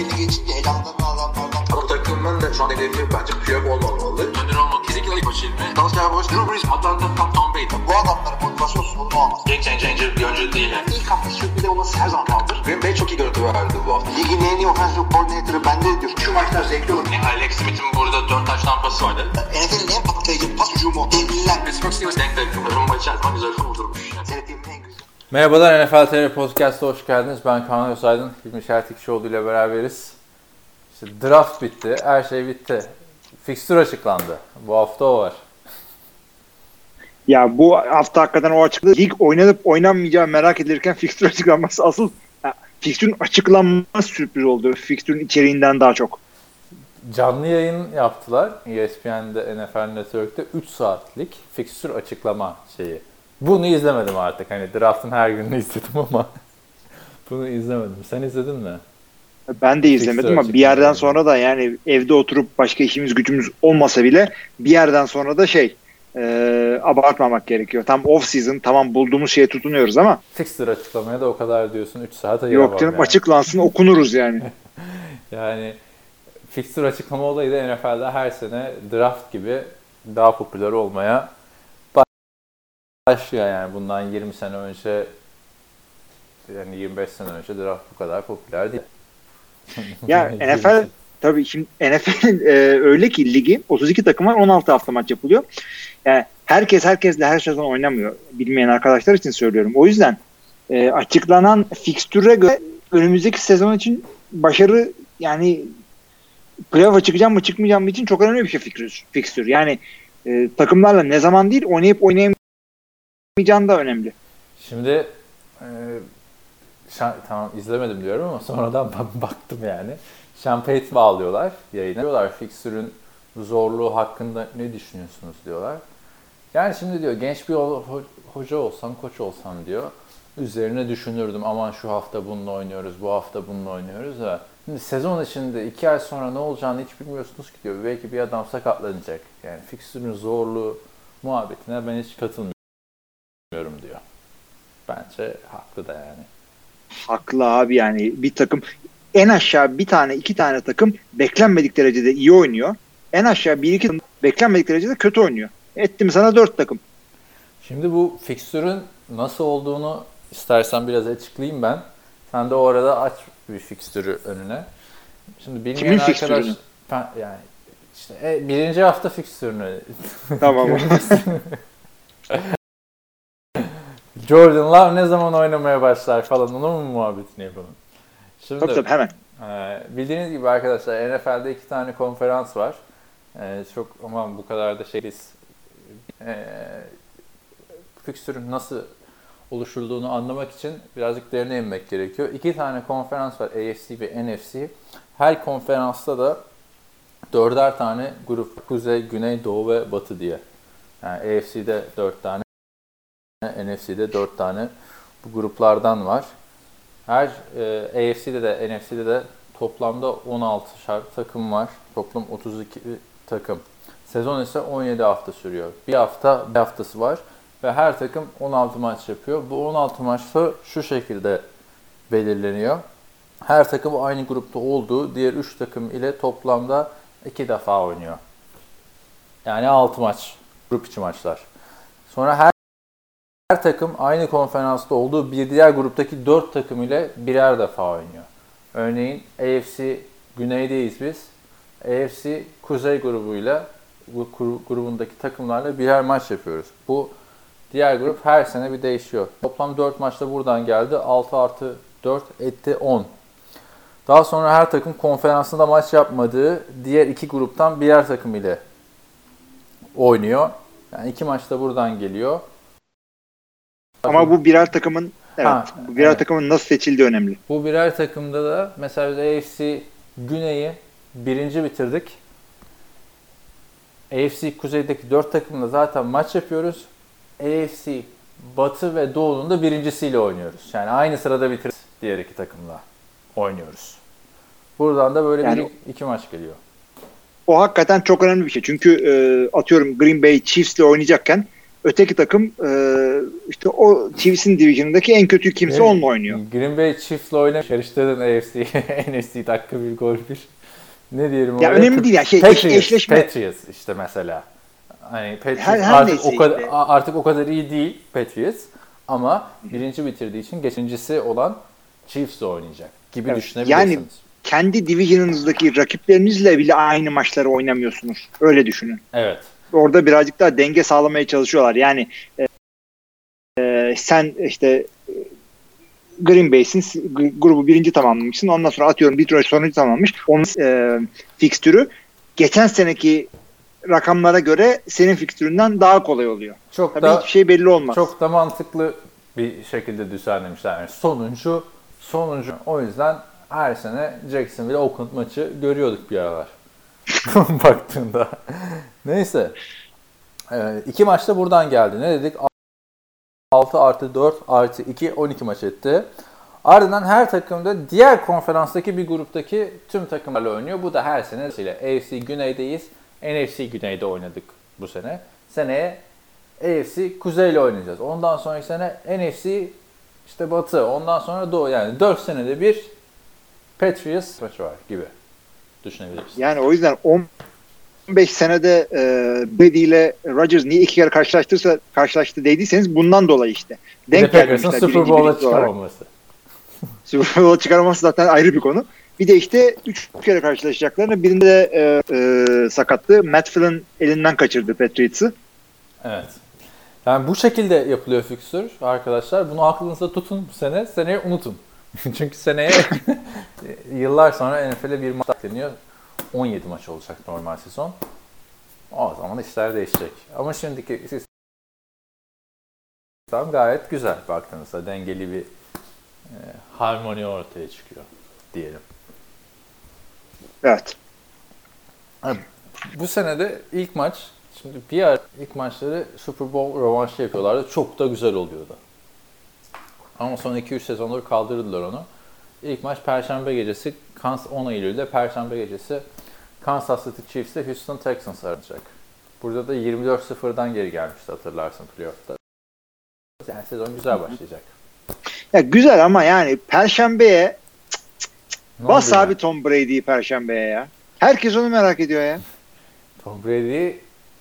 belli geçince elamdan ağlamlardan. Bu takımın da şu an hedefi bence Piyok olmamalı. Önder olmalı. Kesinlikle ilk başı ilmi. Dalsya Boş, Drew Brees, Atlanta, Tom Brady. Bu adamlar motivasyon sorunu olmaz. Game changer bir oyuncu değil. Yani ilk hafta sürpü de olması her zaman kaldır. Green Bay çok iyi görüntü verdi bu hafta. Ligin en iyi offensive coordinator'ı bende diyor. Şu maçlar zevkli olur. Alex Smith'in burada 4 taş tampası vardı. NFL'in en patlayıcı pas ucumu. Devliler. Pittsburgh Steelers denk denk. Rumba içerisinde güzel kurdurmuş. Merhabalar, NFL TV Podcast'a hoş geldiniz. Ben Kaan Özaydın, Hilmi Şertikçioğlu ile beraberiz. İşte draft bitti, her şey bitti. Fikstür açıklandı. Bu hafta o var. Ya bu hafta hakikaten o açıkladı. Lig oynanıp oynanmayacağı merak edilirken fikstür açıklanması asıl... Fikstürün açıklanması sürpriz oldu. Fikstürün içeriğinden daha çok. Canlı yayın yaptılar. ESPN'de, NFL Network'te 3 saatlik fikstür açıklama şeyi. Bunu izlemedim artık. Hani draft'ın her gününü izledim ama bunu izlemedim. Sen izledin mi? Ben de izlemedim ama bir yerden sonra da yani evde oturup başka işimiz gücümüz olmasa bile bir yerden sonra da abartmamak gerekiyor. Tam off season, tamam bulduğumuz şeye tutunuyoruz ama. Fixture açıklamaya da o kadar diyorsun. 3 saat ayıramam. Yok canım yani. Açıklansın okunuruz yani. Yani fixture açıklama olayı da NFL'de her sene draft gibi daha popüler olmaya başlıyor yani. Bundan 20 sene önce, yani 25 sene önce draft bu kadar popüler değil. Ya NFL tabii şimdi NFL'in öyle ki ligi 32 takım var, 16 hafta maç yapılıyor. Yani herkesle her sezon oynamıyor. Bilmeyen arkadaşlar için söylüyorum. O yüzden açıklanan fikstüre göre önümüzdeki sezon için başarı yani playoff'a çıkacağım mı çıkmayacağım mı için çok önemli bir şey fikstür. Yani takımlarla ne zaman değil oynayıp oynayamayacağın da önemli. Şimdi tamam izlemedim diyorum ama sonradan baktım yani. Şampiyet bağlıyorlar yayına. Diyorlar fikstürün zorluğu hakkında ne düşünüyorsunuz diyorlar. Yani şimdi diyor genç bir hoca olsam, koç olsam diyor. Üzerine düşünürdüm aman şu hafta bununla oynuyoruz, bu hafta bununla oynuyoruz da. Şimdi sezon içinde 2 ay sonra ne olacağını hiç bilmiyorsunuz ki diyor. Belki bir adam sakatlanacak. Yani fikstürün zorluğu muhabbetine ben hiç katılmıyorum diyor. Bence haklı da yani. Haklı abi yani bir takım en aşağı bir tane iki tane takım beklenmedik derecede iyi oynuyor. En aşağı bir iki takım beklenmedik derecede kötü oynuyor. Ettim sana 4 takım. Şimdi bu fikstürün nasıl olduğunu istersen biraz açıklayayım ben. Sen de o arada aç bir fikstürü önüne. Şimdi bilmeyen kimin arkadaş yani işte birinci hafta fikstürünü. Tamam. Jordan Love ne zaman oynamaya başlar falan onun mu muhabbetini yapalım? Şimdi tabii hemen. Bildiğiniz gibi arkadaşlar NFL'de 2 tane konferans var. Çok aman bu kadar da şeyiz. Fikstürün nasıl oluşturulduğunu anlamak için birazcık derine inmek gerekiyor. 2 tane konferans var AFC ve NFC. Her konferansta da 4'er tane grup. Kuzey, Güney, Doğu ve Batı diye. Yani AFC'de 4 tane. NFC'de 4 tane bu gruplardan var. Her AFC'de de NFC'de de toplamda 16'şar takım var. Toplam 32 takım. Sezon ise 17 hafta sürüyor. Bir hafta bir haftası var ve her takım 16 maç yapıyor. Bu 16 maçta şu şekilde belirleniyor. Her takım aynı grupta olduğu diğer 3 takım ile toplamda 2 defa oynuyor. Yani 6 maç grup içi maçlar. Sonra her takım aynı konferansta olduğu bir diğer gruptaki 4 takım ile birer defa oynuyor. Örneğin AFC Güney'deyiz biz. AFC Kuzey grubuyla grubundaki takımlarla birer maç yapıyoruz. Bu diğer grup her sene bir değişiyor. Toplam 4 maçta buradan geldi. 6+4 etti 10. Daha sonra her takım konferansında maç yapmadığı diğer 2 gruptan birer takım ile oynuyor. Yani 2 maçta buradan geliyor. Ama bu birer takımın takımın nasıl seçildiği önemli. Bu birer takımda da mesela biz AFC Güney'i 1. bitirdik. AFC Kuzey'deki 4 takımla zaten maç yapıyoruz. AFC Batı ve Doğu'nun da 1.'siyle oynuyoruz. Yani aynı sırada bitirdik diğer 2 takımla oynuyoruz. Buradan da böyle yani, 1-2 maç geliyor. O hakikaten çok önemli bir şey. Çünkü atıyorum Green Bay Chiefs'le oynayacakken Öteki takım işte o Chiefs'in division'daki en kötü kimse evet, onunla oynuyor. Green Bay Chiefs'le oynamış. Karıştırdın AFC'yi. NFC'yi dakika bir gol bir. Ne diyelim oraya? Ya önemli değil ya. Şey, eşleşme. Patriots işte mesela. Hani Patriots artık o kadar iyi değil Patriots. Ama birinci bitirdiği için geçincisi olan Chiefs'le oynayacak gibi evet, düşünebilirsiniz. Yani kendi division'ınızdaki rakiplerinizle bile aynı maçları oynamıyorsunuz. Öyle düşünün. Evet. Orada birazcık daha denge sağlamaya çalışıyorlar. Yani sen işte Green Bay'sin, grubu birinci tamamlamışsın. Ondan sonra atıyorum Detroit sonuncu tamamlamış. Onun fikstürü geçen seneki rakamlara göre senin fikstüründen daha kolay oluyor. Çok tabii da, hiçbir şey belli olmaz. Çok da mantıklı bir şekilde düzenlemişler. Yani sonuncu. O yüzden her sene Jacksonville Oakland maçı görüyorduk bir aralar. Baktığında. Neyse. İki maçta buradan geldi. Ne dedik? 6+4+2 12 maç etti. Ardından her takımda diğer konferanstaki bir gruptaki tüm takımlarla oynuyor. Bu da her senesiyle. AFC Güney'deyiz. NFC Güney'de oynadık bu sene. Seneye AFC Kuzey'le oynayacağız. Ondan sonraki sene NFC işte Batı. Ondan sonra Doğu. Yani 4 senede bir Patriots maçı var gibi düşünebiliriz. Yani o yüzden 15 senede Brady ile Rodgers niye iki kere karşılaştı dediyseniz bundan dolayı işte. Denk gelmişler. Super Bowl'a çıkaramaması. Super Bowl'a çıkaramaması zaten ayrı bir konu. Bir de işte 3 kere karşılaşacaklarını birinde de sakattı. Matt Flynn elinden kaçırdı Patriots'ı. Evet. Yani bu şekilde yapılıyor fikstür arkadaşlar. Bunu aklınızda tutun bu sene. Seneye unutun. Çünkü seneye yıllar sonra NFL'e bir maç deniyor. 17 maç olacak normal sezon. O zaman işler değişecek. Ama şimdiki sistem gayet güzel baktığınızda. Dengeli bir harmoni ortaya çıkıyor diyelim. Evet. Bu senede ilk maç, şimdi bir ara ilk maçları Super Bowl rövanşı yapıyorlardı. Çok da güzel oluyordu. Ama son 2-3 sezonları kaldırdılar onu. İlk maç Perşembe gecesi 10 Eylül'de Perşembe gecesi Kansas City Chiefs ile Houston Texans aranacak. Burada da 24-0'dan geri gelmişti hatırlarsın playoff'ta. Yani sezon güzel başlayacak. Ya güzel ama yani Perşembe'ye bas abi Tom Brady'yi Perşembe'ye ya. Herkes onu merak ediyor ya. Tom Brady'yi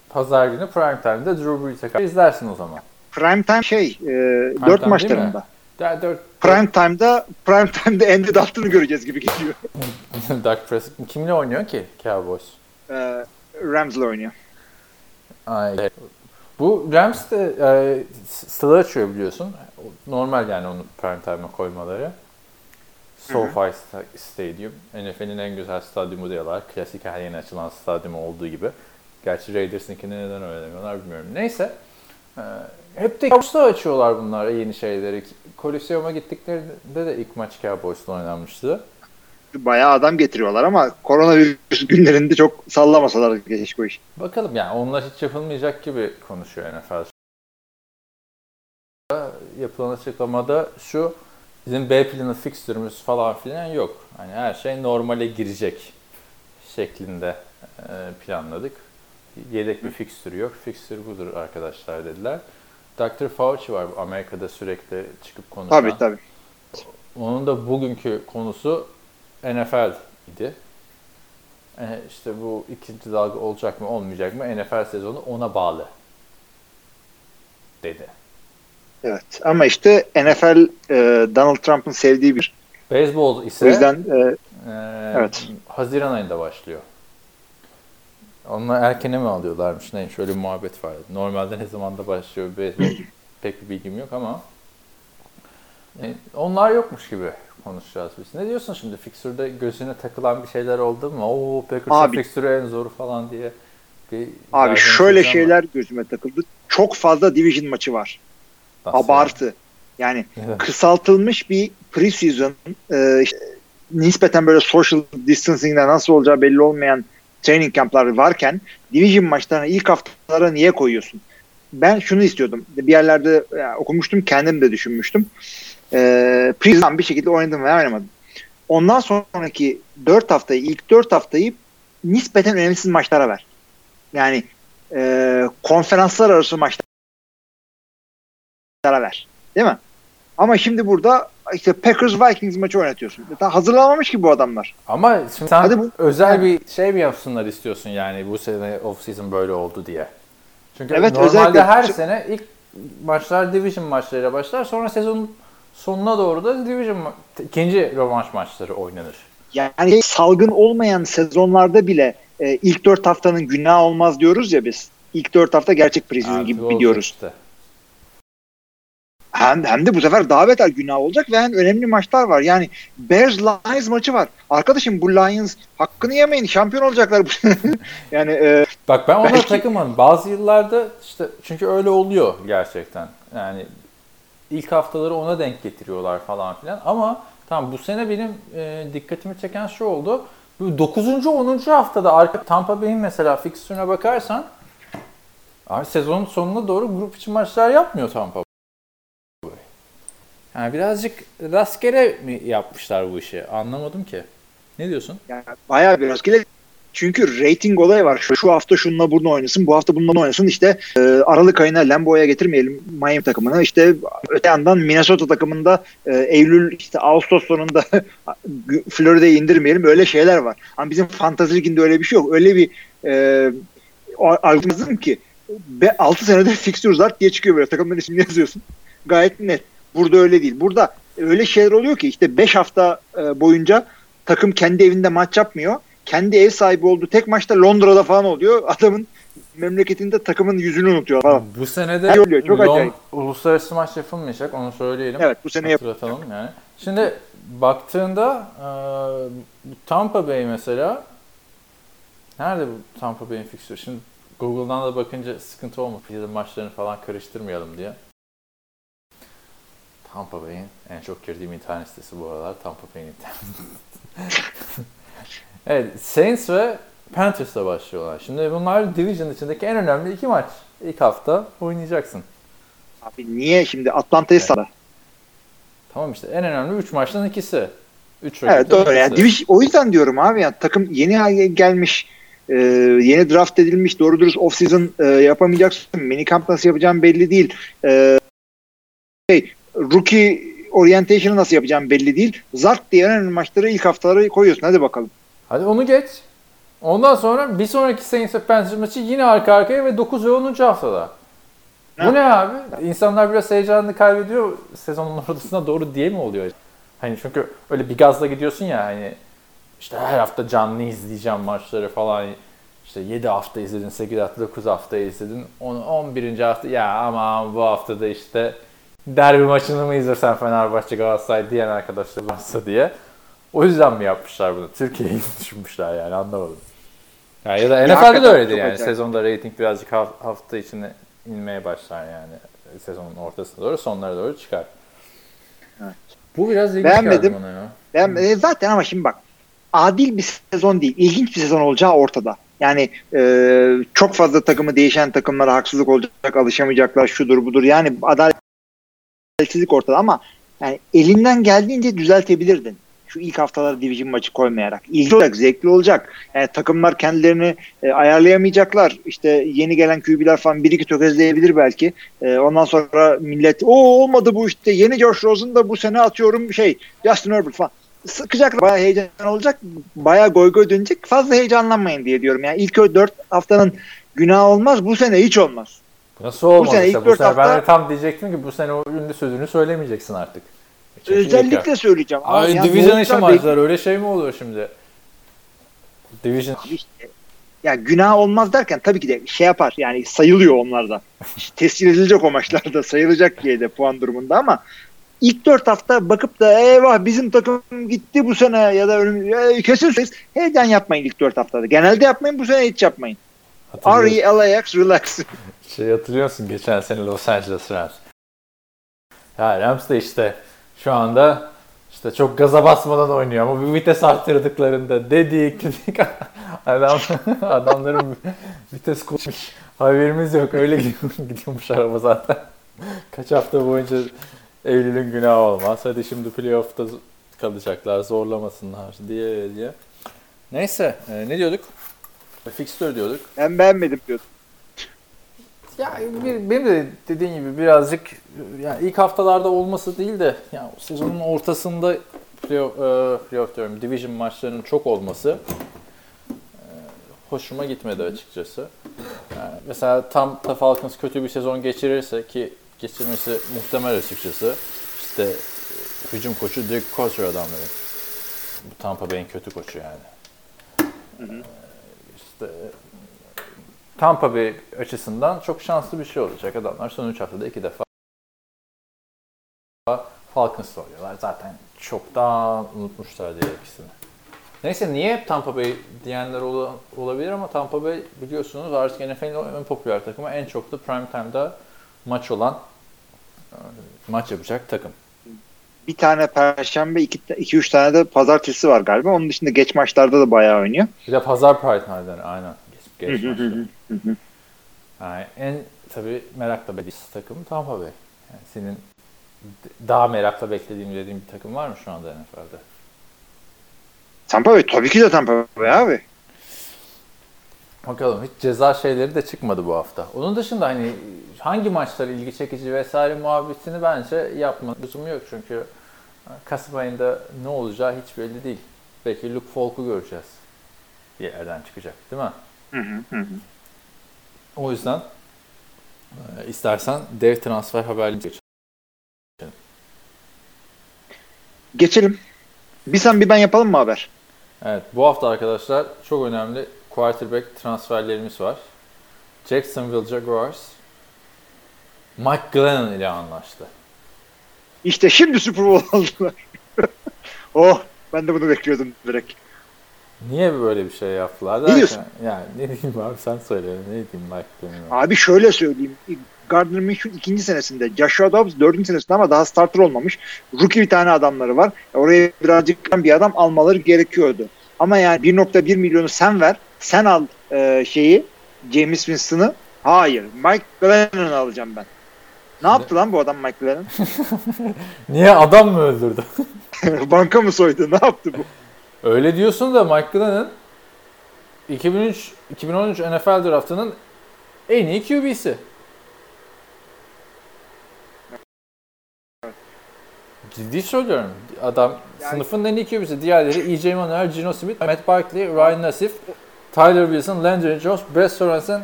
pazar günü prime time'da Drew Brees'e karşı izlersin o zaman. Prime time prime 4 time maçlarında. Prime time'da Andy Dalton'u göreceğiz gibi geliyor. Dak Prescott kimle oynuyor ki Cowboys? Rams'la oynuyor. Ay. Bu Rams de stada açıyor biliyorsun. Normal yani onu prime time'a koymaları. SoFi Stadium. NFL'in en güzel stadyumu diyorlar. Klasik her yeni açılan stadyum olduğu gibi. Gerçi Raiders'ınkini neden öyle demiyorlar bilmiyorum. Neyse. Hep de Cowboys'la açıyorlar bunlar yeni şeyleri. Coliseum'a gittiklerinde de ilk maç Cowboys'la oynanmıştı. Bayağı adam getiriyorlar ama koronavirüs günlerinde çok sallamasalar keşke o iş. Bakalım yani onlar hiç yapılmayacak gibi konuşuyor NFL. Yapılan açıklamada şu, bizim B planı fikstürümüz falan filan yok. Hani her şey normale girecek şeklinde planladık. Yedek bir fikstürü yok. Fikstür budur arkadaşlar dediler. Dr. Fauci var Amerika'da sürekli çıkıp konuşan. Tabii. Onun da bugünkü konusu NFL idi. İşte bu ikinci dalga olacak mı olmayacak mı NFL sezonu ona bağlı dedi. Evet ama işte NFL Donald Trump'ın sevdiği bir. Beyzbol ise o yüzden, evet. Haziran ayında başlıyor. Onlar erkene mi alıyorlarmış? Ne? Şöyle bir muhabbet var. Normalde ne zaman da başlıyor beyzbol pek bir bilgim yok ama onlar yokmuş gibi konuşacağız biz. Ne diyorsun şimdi? Fikstürde gözüne takılan bir şeyler oldu mu? Oo Packers'ın fikstürü en zoru falan diye. Abi şöyle şeyler var. Gözüme takıldı. Çok fazla division maçı var. Abartı. Yani evet. Kısaltılmış bir pre-season işte, nispeten böyle social distancing'de nasıl olacağı belli olmayan training kampları varken division maçlarını ilk haftalara niye koyuyorsun? Ben şunu istiyordum. Bir yerlerde okumuştum, kendim de düşünmüştüm. Pre-season bir şekilde oynadım veya oynamadım. Ondan sonraki 4 haftayı, ilk 4 haftayı nispeten önemsiz maçlara ver. Yani konferanslar arası maçlar ver. Değil mi? Ama şimdi burada işte Packers-Vikings maçı oynatıyorsun. Daha hazırlanmamış ki bu adamlar. Ama şimdi sen özel bir şey mi yapsınlar istiyorsun yani bu sene off-season böyle oldu diye. Çünkü evet, normalde özellikle her sene ilk maçlar division maçlarıyla başlar. Sonra sezonun sonuna doğru da division ikinci rövanş maçları oynanır. Yani salgın olmayan sezonlarda bile ilk 4 haftanın günahı olmaz diyoruz ya biz. İlk 4 hafta gerçek preseason gibi biliyoruz. İşte. Hem de bu sefer daha beter günah olacak ve önemli maçlar var. Yani Bears-Lions maçı var. Arkadaşım bu Lions hakkını yemeyin. Şampiyon olacaklar. Yani bak ben ona takılmadım. Bazı yıllarda işte çünkü öyle oluyor gerçekten. Yani ilk haftaları ona denk getiriyorlar falan filan. Ama tamam bu sene benim dikkatimi çeken şu oldu. 9. 10. haftada Tampa Bay'in mesela fikstürüne bakarsan sezonun sonuna doğru grup içi maçlar yapmıyor Tampa Bay. Yani birazcık rastgele mi yapmışlar bu işi? Anlamadım ki. Ne diyorsun? Yani bayağı bir rastgele. Çünkü rating olayı var. Şu hafta şununla bunu oynasın, bu hafta bununla oynasın. İşte Aralık ayına Lambeau'ya getirmeyelim Miami takımını. İşte öte yandan Minnesota takımında Eylül, işte Ağustos sonunda Florida'yı indirmeyelim. Öyle şeyler var. Ama bizim fantasy liginde öyle bir şey yok. Öyle bir algımızın ki 6 senede fixture zart diye çıkıyor böyle. Takımların ismini yazıyorsun. Gayet net. Burada öyle değil. Burada öyle şeyler oluyor ki işte 5 hafta boyunca takım kendi evinde maç yapmıyor. Kendi ev sahibi olduğu tek maçta Londra'da falan oluyor. Adamın memleketinde takımın yüzünü unutuyor falan. Bu sene de uluslararası maç yapılmayacak. Onu söyleyelim. Evet bu sene yapılmayacak. Yani. Şimdi baktığında Tampa Bay mesela nerede bu Tampa Bay'in fikstürü? Şimdi Google'dan da bakınca sıkıntı olmuyor. Yılın maçlarını falan karıştırmayalım diye. Tampa Bay'in en çok girdiğim internet sitesi bu aralar. Tampa Bay'in internet sitesi. Evet, Saints ve Panthers'la başlıyorlar. Şimdi bunlar Division içindeki en önemli iki maç. İlk hafta oynayacaksın. Abi niye şimdi Atlanta'yı sana? Tamam işte en önemli 3 maçtan ikisi. 3 rakipten evet, doğru. Yani Division, o yüzden diyorum abi ya takım yeni hale gelmiş. Yeni draft edilmiş. Doğru dürüst off-season yapamayacaksın. Minicamp nasıl yapacağım belli değil. Rookie orientation'ı nasıl yapacağım belli değil. Zart diye önemli maçları ilk haftalara koyuyorsun. Hadi bakalım. Hadi onu geç. Ondan sonra bir sonraki Saints ve Panthers maçı yine arka arkaya ve 9 ve 10. haftada. Ha. Bu ne abi? İnsanlar biraz heyecanını kaybediyor. Sezonun ortasına doğru diye mi oluyor? Hani çünkü öyle bir gazla gidiyorsun ya hani işte her hafta canlı izleyeceğim maçları falan. İşte 7 hafta izledin, 8 hafta, 9 hafta izledin. 11. hafta ya aman bu haftada işte derbi maçını mı izlersen Fenerbahçe Galatasaray diyen arkadaşlar varsa diye. O yüzden mi yapmışlar bunu? Türkiye'yi düşünmüşler yani anlamadım. Yani ya da NFL'de de öyledir yani. Sezonda reyting birazcık hafta içinde inmeye başlar yani. Sezonun ortasına doğru sonlara doğru çıkar. Evet. Bu biraz ilginç geldi bana ya. Beğenmedim. Zaten ama şimdi bak. Adil bir sezon değil. İlginç bir sezon olacağı ortada. Yani çok fazla takımı değişen takımlara haksızlık olacak. Alışamayacaklar şudur budur. Yani adaletsizlik ortada ama yani elinden geldiğince düzeltebilirdin. Şu ilk haftalara division maçı koymayarak. İlginç olacak, zevkli olacak. Yani takımlar kendilerini ayarlayamayacaklar. İşte yeni gelen QB'ler falan 1-2 tökezleyebilir belki. Ondan sonra millet olmadı bu işte yeni Josh Rosen da bu sene atıyorum Justin Herbert falan. Sıkacaklar. Bayağı heyecan olacak. Bayağı goy goy dönecek. Fazla heyecanlanmayın diye diyorum. Yani ilk 4 haftanın günahı olmaz. Bu sene hiç olmaz. Nasıl olmaz? Ben de tam diyecektim ki bu sene o ünlü sözünü söylemeyeceksin artık. Özellikle söyleyeceğim. Abi yani division işi maçlar öyle şey mi oluyor şimdi? Division. Ya günah olmaz derken tabii ki de şey yapar yani sayılıyor onlarda. Tescil edilecek o maçlarda sayılacak diye de puan durumunda ama ilk 4 hafta bakıp da eyvah bizim takım gitti bu sene ya da kesin söz. Heyecan yapmayın ilk 4 haftada. Genelde yapmayın bu sene hiç yapmayın. R-E-L-A-X relax. Hatırlıyorsun geçen sene Los Angeles Rams. Ya Rams de işte şu anda işte çok gaza basmadan oynuyor ama bir vites arttırdıklarında dedik adamların vites koymuş. Haberimiz yok öyle gidiyormuş araba zaten. Kaç hafta boyunca Eylül'ün günahı olmaz. Hadi şimdi playoff'ta kalacaklar zorlamasınlar diye. Neyse ne diyorduk? Fixtür diyorduk. Ben beğenmedim diyordum. Ya benim de dediğin gibi birazcık yani ilk haftalarda olması değil de yani sezonun ortasında playoff diyorum, division maçlarının çok olması hoşuma gitmedi açıkçası. Yani mesela tam da Falcons kötü bir sezon geçirirse ki geçirmesi muhtemel açıkçası. İşte hücum koçu Dirk Korsur adamları. Tampa Bay'in kötü koçu yani. İşte Tampa Bay açısından çok şanslı bir şey olacak. Adamlar son 3 haftada 2 defa Falcons'la oynuyorlar. Zaten çok daha unutmuşlar diye ikisini. Neyse niye hep Tampa Bay diyenler olabilir ama Tampa Bay biliyorsunuz artık NFL'in en popüler takımı, en çok da prime time'da maç olan, maç yapacak takım. Bir tane perşembe, 2-3 tane de pazartesi var galiba. Onun dışında geç maçlarda da bayağı oynuyor. Bir de pazar partileri aynen. Geç maçları. Yani en tabii merakla beklediğim takım Tampa Bay. Yani senin daha merakla beklediğim bir takım var mı şu anda NFL'de? Tampa Bay. Tabii ki de Tampa Bay abi. Bakalım, hiç ceza şeyleri de çıkmadı bu hafta. Onun dışında hani hangi maçlar ilgi çekici vesaire muhabbetini bence yapma lüzumu yok. Çünkü Kasım ayında ne olacağı hiç belli değil. Belki Luke Falk'u göreceğiz. Bir yerden çıkacak değil mi? O yüzden istersen dev transfer haberleri geçelim. Geçelim. Bir sen bir ben yapalım mı haber? Evet, bu hafta arkadaşlar çok önemli quarterback transferlerimiz var. Jacksonville Jaguars Mike Glennon ile anlaştı. İşte şimdi Super Bowl aldılar. Oh, ben de bunu bekliyordum direkt. Niye böyle bir şey yaptılar? Ne diyorsun? Yani ne diyeyim abi, sen söyle. Ne diyeyim Mike Glennon'a? Abi şöyle söyleyeyim. Gardner Minshew 2. senesinde, Joshua Dobbs 4. senesinde ama daha starter olmamış. Rookie bir tane adamları var. Oraya birazcık bir adam almaları gerekiyordu. Ama yani 1.1 milyonu sen ver, sen al James Winston'ı. Hayır, Mike Glennon'u alacağım ben. Ne yaptı lan bu adam Mike Glennon? Niye, adam mı öldürdü? Banka mı soydu? Ne yaptı bu? Öyle diyorsun da Mike Glennon'ın 2013 NFL draftının en iyi QB'si. Ciddi söylüyorum. Adam yani, sınıfın en iyi QB'si. Diğerleri E.J. Manuel, Geno Smith, Matt Barkley, Ryan Nassif, Tyler Wilson, Landry Jones, Brett Sorensen,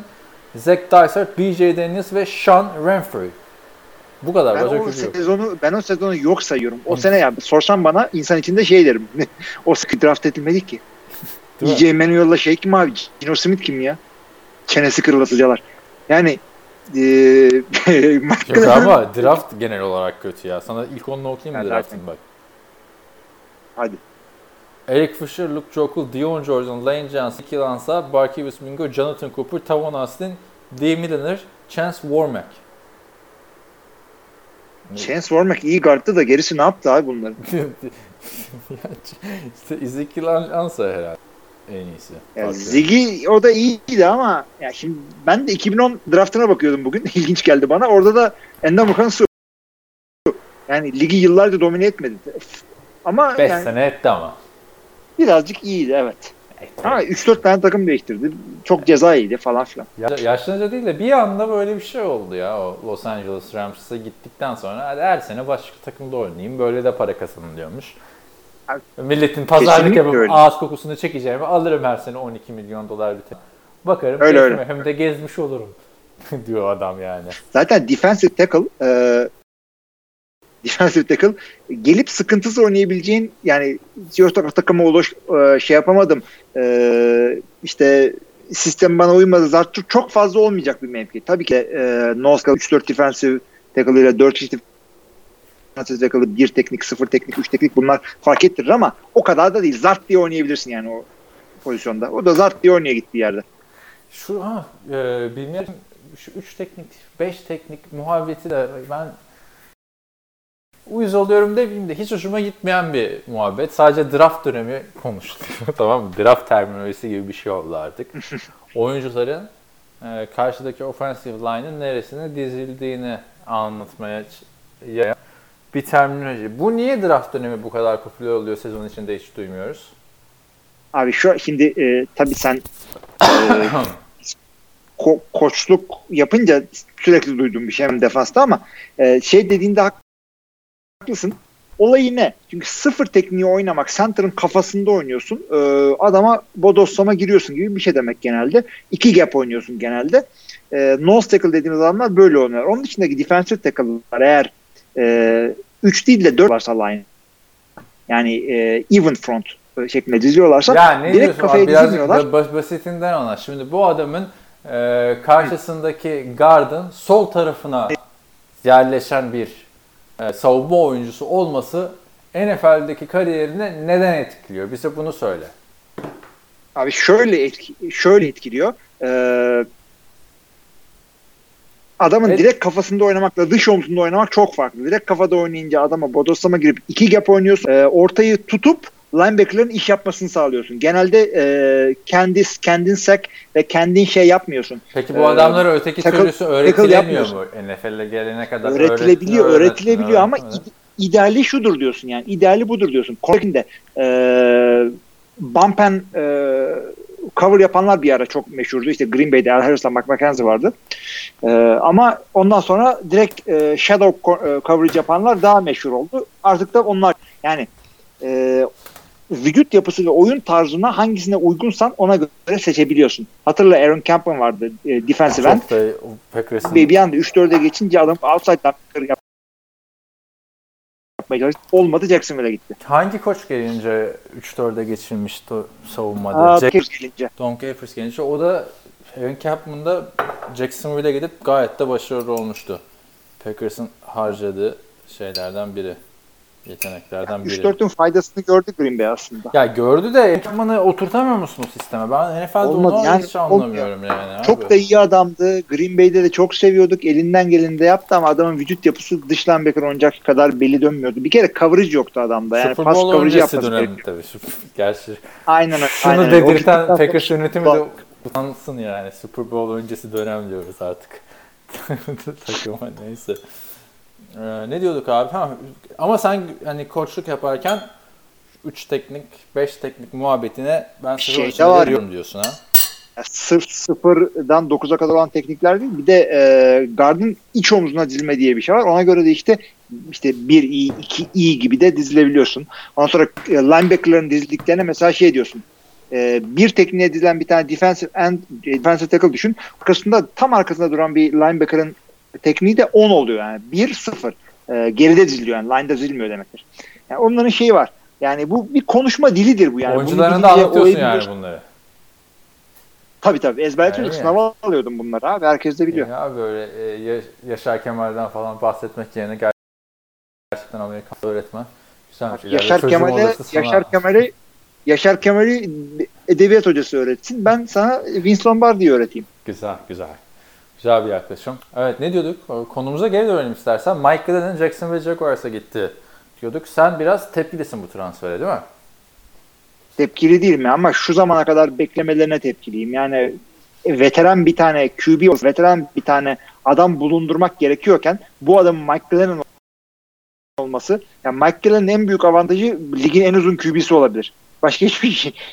Zach Dysart, B.J. Daniels ve Sean Renfroe. Bu kadar. Ben o sezonu yok sayıyorum. O sene ya sorsan bana insan içinde şey derim. O sıkı draft edilmedi ki. E.J. Manuel'la şey kim abi? Geno Smith kim ya? Çenesi kırılasıcalar. Yani ama draft genel olarak kötü ya. Sana ilk 10'unu okuyayım mı draft'ın bak. Hadi. Eric Fisher, Luke Joeckel, Deion Jordan, Lane Johnson, Nicky Lanza, Barkevius Mingo, Jonathan Cooper, Tavon Austin, Dave Milliner, Chance Warmack. Chance Warmack iyi guard'tı da gerisi ne yaptı abi bunların? İşte Ezekiel Ansah herhalde en iyisi. Yani Ziggy o da iyiydi ama ya şimdi ben de 2010 draftına bakıyordum bugün. İlginç geldi bana. Orada da Endamukan Su yani ligi yıllarca domine etmedi. Ama 5 yani, sene etti ama. Birazcık iyiydi evet. Ha 3-4 tane takım değiştirdi. Çok ceza iyiydi falan filan. Yaşlanınca değil de bir anda böyle bir şey oldu ya. O Los Angeles Rams'a gittikten sonra her sene başka takımda oynayayım. Böyle de para kazanılıyormuş. Abi, milletin pazarlık yapıp öyle. Ağız kokusunu çekeceğimi alırım her sene 12 milyon dolar biter. Bakarım öyle. Hem de gezmiş olurum diyor adam yani. Zaten defensive tackle gelip sıkıntısız oynayabileceğin yani işte sistem bana uymadı zaten çok fazla olmayacak bir mevki. Tabii ki Noska 3-4 defensive tackle ile 4 defensive tackle 1 teknik, 0 teknik, 3 teknik bunlar fark ettirir ama o kadar da değil. Zart diye oynayabilirsin yani o pozisyonda. O da zart diye oynuyor gittiği yerde. Şu 3 teknik, 5 teknik muhabbeti de ben uyuz oluyorum demeyeyim de hiç hoşuma gitmeyen bir muhabbet. Sadece draft dönemi konuştuk. Tamam mı? Draft terminolojisi gibi bir şey oldu artık. Oyuncuların karşıdaki offensive line'ın neresine dizildiğini anlatmaya bir terminoloji. Bu niye draft dönemi bu kadar popüler oluyor sezon içinde hiç duymuyoruz? Abi şimdi tabii sen koçluk yapınca sürekli duyduğum bir şey hem defansta ama şey dediğinde haklısın. Olayı ne? Çünkü sıfır tekniği oynamak, center'ın kafasında oynuyorsun. Adama bodoslama giriyorsun gibi bir şey demek genelde. İki gap oynuyorsun genelde. Nose tackle dediğimiz adamlar böyle oynuyor. Onun dışındaki defensive tackle'lar eğer 3 değil de 4 varsa line. Yani even front şeklinde diziyorlarsa yani direkt kafaya dizilmiyorlar. Basitinden anlar. Şimdi bu adamın karşısındaki guard'ın sol tarafına yerleşen bir savunma oyuncusu olması NFL'deki kariyerini neden etkiliyor? Bize bunu söyle. Abi şöyle etkiliyor. Adamın direkt kafasında oynamakla dış omzunda oynamak çok farklı. Direkt kafada oynayınca adama bodoslama girip iki gap oynuyorsun. Ortayı tutup linebacker'ların iş yapmasını sağlıyorsun. Genelde kendin sack ve kendin şey yapmıyorsun. Peki bu adamlara öteki türlüsü öğretilemiyor mu? NFL'e gelene kadar öğretilebiliyor ama ideali şudur diyorsun yani. İdeali budur diyorsun. Cornerback'inde bump and cover yapanlar bir ara çok meşhurdu. İşte Green Bay'de Al Harris'la McMackenzie vardı. Ama ondan sonra direkt shadow coverage yapanlar daha meşhur oldu. Artık da onlar yani vücut yapısı ve oyun tarzına hangisine uygunsan ona göre seçebiliyorsun. Hatırla Aaron Campbell vardı defensive end. Bir anda 3-4'e geçince adam outside linebacker yapmaya çalıştı. Olmadı, Jacksonville'e gitti. Hangi koç gelince 3-4'e geçilmişti savunmada? Don Capers gelince. O da Aaron Campbell'da Jacksonville'e gidip gayet de başarılı olmuştu. Packers'ın harcadığı şeylerden biri. Yeteneklerden yani biri. 3-4'ün faydasını gördü Green Bay aslında. Ya gördü de Enkman'ı oturtamıyor musun sisteme? Ben NFL'de onu yani, hiç anlamıyorum yani. Çok abi. Da iyi adamdı. Green Bay'de de çok seviyorduk. Elinden geleni de yaptı ama adamın vücut yapısı dış linebacker oynayacak kadar belli dönmüyordu. Bir kere coverage yoktu adamda. Yani pas coverage yapması gerekiyor. Gerçi aynen öyle. Şunu dedirten Packers yönetimi de utansın yani. Super Bowl öncesi dönem diyoruz artık. Takıma neyse. Ne diyorduk abi? Ama sen hani koçluk yaparken 3 teknik, 5 teknik muhabbetine ben sıfır ölçüde veriyorum diyorsun ha? Sırf 0'dan 9'a kadar olan teknikler değil. Bir de guard'ın iç omzuna dizilme diye bir şey var. Ona göre de işte 1i, 2i gibi de dizilebiliyorsun. Ondan sonra linebacker'ların dizildiklerine mesela şey diyorsun. Bir tekniğe dizilen bir tane defensive tackle düşün. Arkasında, tam arkasında duran bir linebacker'ın tekniği de 10 oluyor yani 1-0 geride diziliyor yani line'da dizilmiyor demektir. Yani onların şeyi var yani bu bir konuşma dilidir bu yani. Oyuncularına da anlatıyorsun yani bunları. Tabii ezberletiyorum yani sınava alıyordum bunları abi herkes de biliyor. Ya böyle Yaşar Kemal'den falan bahsetmek yerine gerçekten Amerikan öğretmen. Yaşar Kemal'i edebiyat hocası öğretsin ben sana Vince Lombardi'yi öğreteyim. Güzel. Güzel bir yaklaşım. Evet ne diyorduk? Konumuza geri dönelim istersen. Mike Glennon Jacksonville Jaguars'a gitti diyorduk. Sen biraz tepkilisin bu transfere değil mi? Tepkili değilim ama şu zamana kadar beklemelerine tepkiliyim. Yani veteran bir tane QB, veteran bir tane adam bulundurmak gerekiyorken bu adamın Mike Glennon olması. Yani Mike Glennon'ın en büyük avantajı ligin en uzun QB'si olabilir. Başka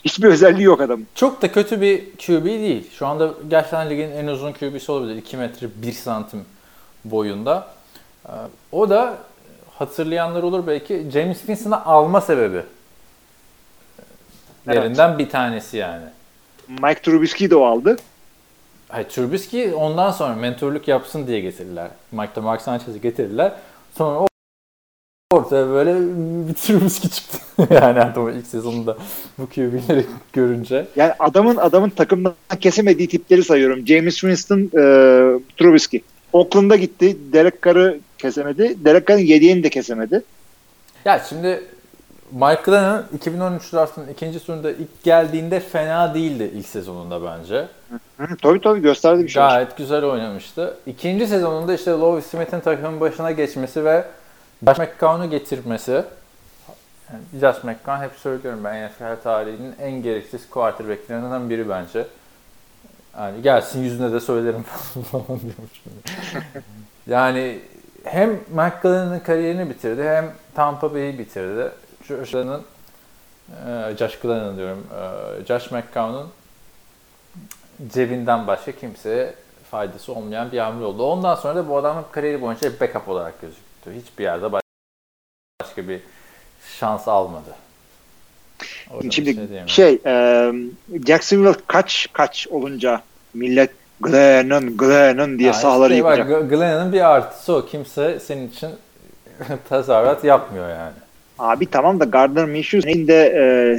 hiçbir özelliği yok adamın. Çok da kötü bir QB değil. Şu anda gerçekten ligin en uzun QB'si olabilir. 2 metre 1 santim boyunda. O da hatırlayanlar olur belki James Winston'ı alma sebebi. Lerinden evet. Bir tanesi yani. Mike Trubisky'yi de o aldı. Hayır, Trubisky ondan sonra mentorluk yapsın diye getirirler. Mark Sanchez'i getirirler. Sonra o ortaya böyle bir Trubisky çıktı. Yani adam ilk sezonunda bu QB'leri görünce. Yani adamın takımdan kesemediği tipleri sayıyorum. James Winston, Trubisky. Oakland'a gitti. Derek Carr'ı kesemedi. Derek Carr'ın yediğini de kesemedi. Ya şimdi Mike Glennon 2013 draftının ikinci turunda ilk geldiğinde fena değildi ilk sezonunda bence. Tabii gösterdi bir şey. Gayet güzel oynamıştı. İkinci sezonunda işte Lovie Smith'in takımın başına geçmesi ve Josh McCown'u getirmesi. Yani Josh McCown hep söylüyorum ben NFL tarihinin en gereksiz quarterback'lerinden biri bence. Yani gelsin yüzüne de söylerim falan diyormuşum. Yani hem McCown'un kariyerini bitirdi hem Tampa Bay'i bitirdi. Josh McCown'un cebinden başka kimseye faydası olmayan bir hamle oldu. Ondan sonra da bu adamın kariyeri boyunca hep backup olarak gözüktü. Hiçbir yerde başka bir şans almadı. Şimdi Jacksonville kaç olunca millet Glennon diye sahaları yıkacak. Glennon'ın bir artısı o. Kimse senin için tezahürat yapmıyor yani. Abi tamam da Gardner Minshew senin de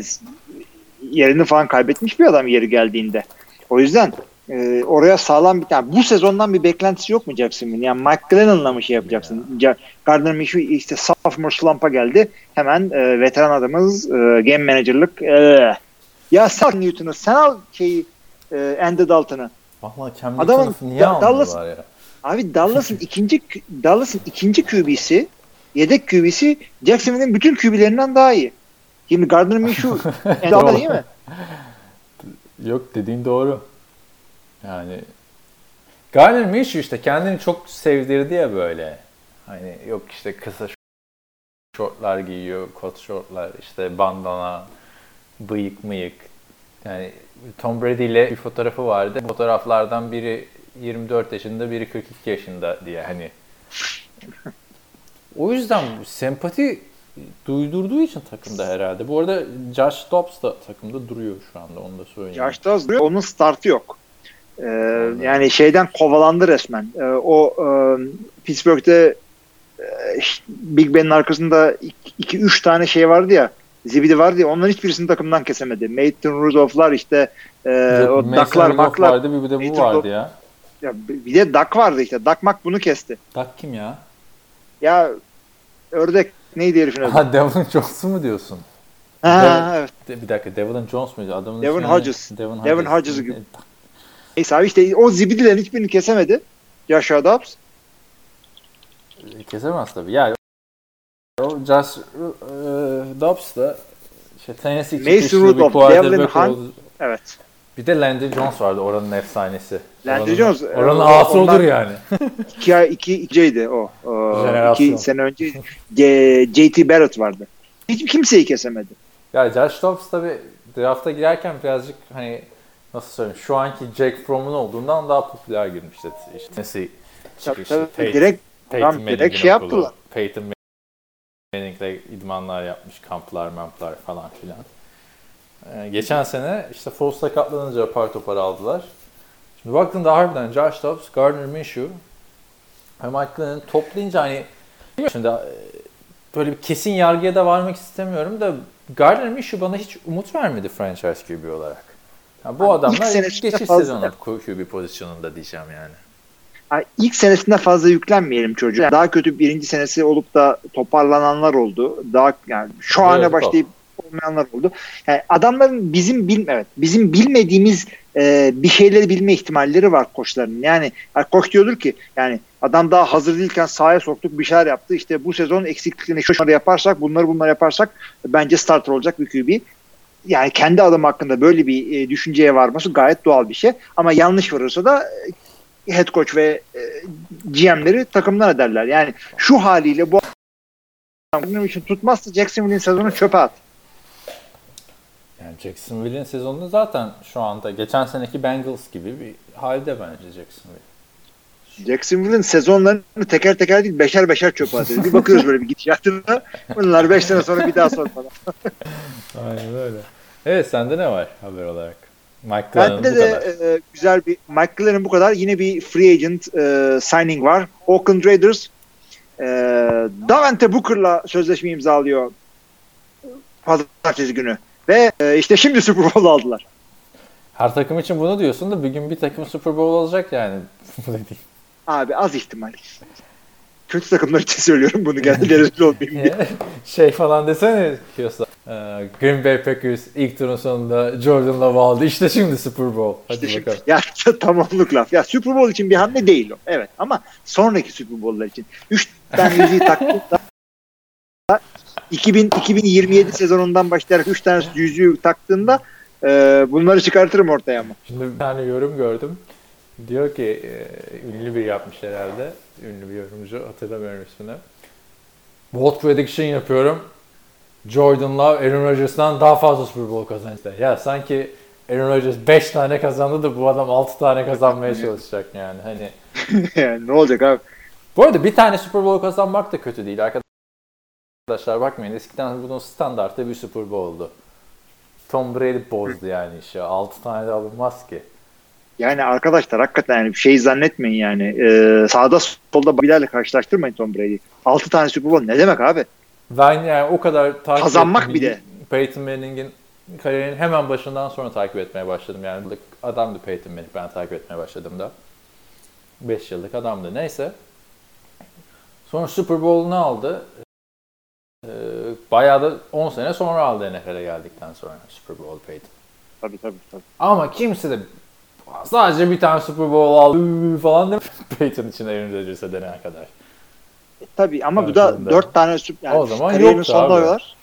yerini falan kaybetmiş bir adam yeri geldiğinde. O yüzden oraya sağlam bir tane. Bu sezondan bir beklentisi yok mu Jacksonville'in? Yani Mike Glennon'la mı şey yapacaksın? Ya. Gardner Minshew işte sophomore slump'a geldi. Hemen veteran adamız game manager'lık. Ya sen Newton'u, sen al şeyi Andy Dalton'u. Vallahi Cam Newton'u niye almıyorlar ya? Abi Dallas'ın ikinci QB'si, yedek QB'si Jacksonville'in bütün QB'lerinden daha iyi. Şimdi Gardner Minshew Endal'da değil mi? Yok, dediğin doğru. Yani Gardner Minshew işte kendini çok sevdirdi ya böyle. Hani yok işte kısa şortlar giyiyor, kot şortlar, işte bandana, bıyık mıyık. Yani Tom Brady ile bir fotoğrafı vardı. Fotoğraflardan biri 24 yaşında, biri 42 yaşında diye hani. O yüzden sempati duydurduğu için takımda herhalde. Bu arada Josh Dobbs da takımda duruyor şu anda, onu da söyleyeyim. Josh Dobbs duruyor, onun startı yok. Yani şeyden kovalandı resmen. Pittsburgh'te Big Ben'in arkasında 2-3 tane şey vardı ya, zibidi vardı ya, onların hiçbirisini takımdan kesemedi. Mason Rudolph'lar işte o Duck'lar, Buck'lar vardı, bir de bu Mason vardı ya. Ya. Bir de Duck vardı işte. Duck Mack bunu kesti. Duck kim ya? Ya ördek neydi herifin adı? Ha, Devon Jones mu diyorsun? Ha, evet. Bir dakika, Devon Jones muydu? Adamın Devon Hodges. Devon Hodges gibi. Neyse abi işte o zibidilerin hiçbirini kesemedi. Josh Dobbs. Kesemez tabii. Yani o Josh Dobbs da işte Tennessee Chiefs'in bir quarterback oldu. Evet. Bir de Landry Jones vardı, oranın efsanesi. Landry Jones. Oranın ağası odur yani. 2C'ydi o. 2 sene önce JT Barrett vardı. Hiç kimseyi kesemedi. Ya Josh Dobbs tabii drafta girerken birazcık hani nasıl söyleyeyim, şu anki Jack Fromm'un olduğundan daha popüler girmişti. İşte Tennessee çıkıştı. Direkt şey yaptılar. Peyton Manning'le idmanlar yapmış, kamplar falan filan. Geçen sene işte Foles sakatlanınca par topar aldılar. Şimdi baktığında harbiden Josh Dobbs, Gardner Minshew ve Mike Glennon'u toplayınca hani şimdi böyle bir kesin yargıya da varmak istemiyorum da Gardner Minshew bana hiç umut vermedi franchise QB olarak. Yani bu adamlar geçiş sezonu QB pozisyonunda diyeceğim yani. İlk senesinde fazla yüklenmeyelim çocuğa. Daha kötü birinci senesi olup da toparlananlar oldu. Daha yani şu ana başlayıp olmayanlar oldu. Yani adamların bizim bilmediğimiz bir şeyleri bilme ihtimalleri var koçların. Yani koç diyordur ki yani adam daha hazır değilken sahaya soktuk, bir şeyler yaptı. İşte bu sezon eksikliklerini şunları yaparsak, bunları yaparsak bence starter olacak bir QB. Yani kendi adam hakkında böyle bir düşünceye varması gayet doğal bir şey. Ama yanlış varırsa da head coach ve GM'leri takımdan ederler. Yani şu haliyle bu adam için tutmazsa Jacksonville'in sezonu çöpe at. Yani Jacksonville'in sezonunu zaten şu anda geçen seneki Bengals gibi bir halde bence Jacksonville. Jacksonville'in sezonlarını teker teker değil, beşer çöpe atıyor. Bir bakıyoruz böyle bir gidişatına. Bunlar 5 sene sonra bir daha sormadan. Aynen öyle. Evet, sende ne var haber olarak? Mike Glennon'un bu kadar. Güzel bir Mike Glennon'un bu kadar. Yine bir free agent signing var. Oakland Raiders Davante Booker'la sözleşme imzalıyor pazartesi günü. Ve işte şimdi Super Bowl aldılar. Her takım için bunu diyorsun da bir gün bir takım Super Bowl olacak yani. Abi az ihtimal. Kötü takımlar için söylüyorum bunu. Genelde olmayayım diye. Şey falan desene diyorsa. Green Bay Packers ilk turun sonunda Jordan Love aldı. İşte şimdi Super Bowl. Hadi işte bakalım. Ya tamamlık laf. Ya Super Bowl için bir hamle değil o. Evet ama sonraki Super Bowl'lar için. 3 tane yüzüğü taktığında 2027 sezonundan başlayarak 3 tane yüzüğü taktığında bunları çıkartırım ortaya ama. Şimdi bir tane yorum gördüm. Diyor ki ünlü bir yapmış herhalde. Ünlü bir yorumcu. Hatırlamıyorum ismini. Bold prediction yapıyorum. Jordan Love, Aaron Rodgers'dan daha fazla Super Bowl kazanacak. Ya sanki Aaron Rodgers 5 tane kazandı da bu adam 6 tane kazanmaya çalışacak yani. Hani yani ne olacak abi? Bu arada bir tane Super Bowl kazanmak da kötü değil arkadaşlar, bakmayın. Eskiden bunun standartı bir Super Bowl'du. Tom Brady bozdu yani işi. 6 tane de alınmaz ki. Yani arkadaşlar hakikaten yani bir şey zannetmeyin yani. Sağda solda birilerle karşılaştırmayın Tom Brady'yi. 6 tane Super Bowl ne demek abi? Ben yani o kadar takip kazanmak bir de. Peyton Manning'in kariyerinin hemen başından sonra takip etmeye başladım. Yani adamdı Peyton Manning, ben takip etmeye başladım da. 5 yıllık adamdı. Neyse. Sonra Super Bowl'unu aldı. Bayağı da 10 sene sonra aldı NFL'e geldikten sonra Super Bowl Peyton. Tabii. Ama kimse de sadece bir tane Super Bowl aldı falan değil mi? Peyton için Aaron Rodgers'e denene kadar. Tabii ama bu da 4 tane Super Bowl. O zaman kariyerin sonlarılar.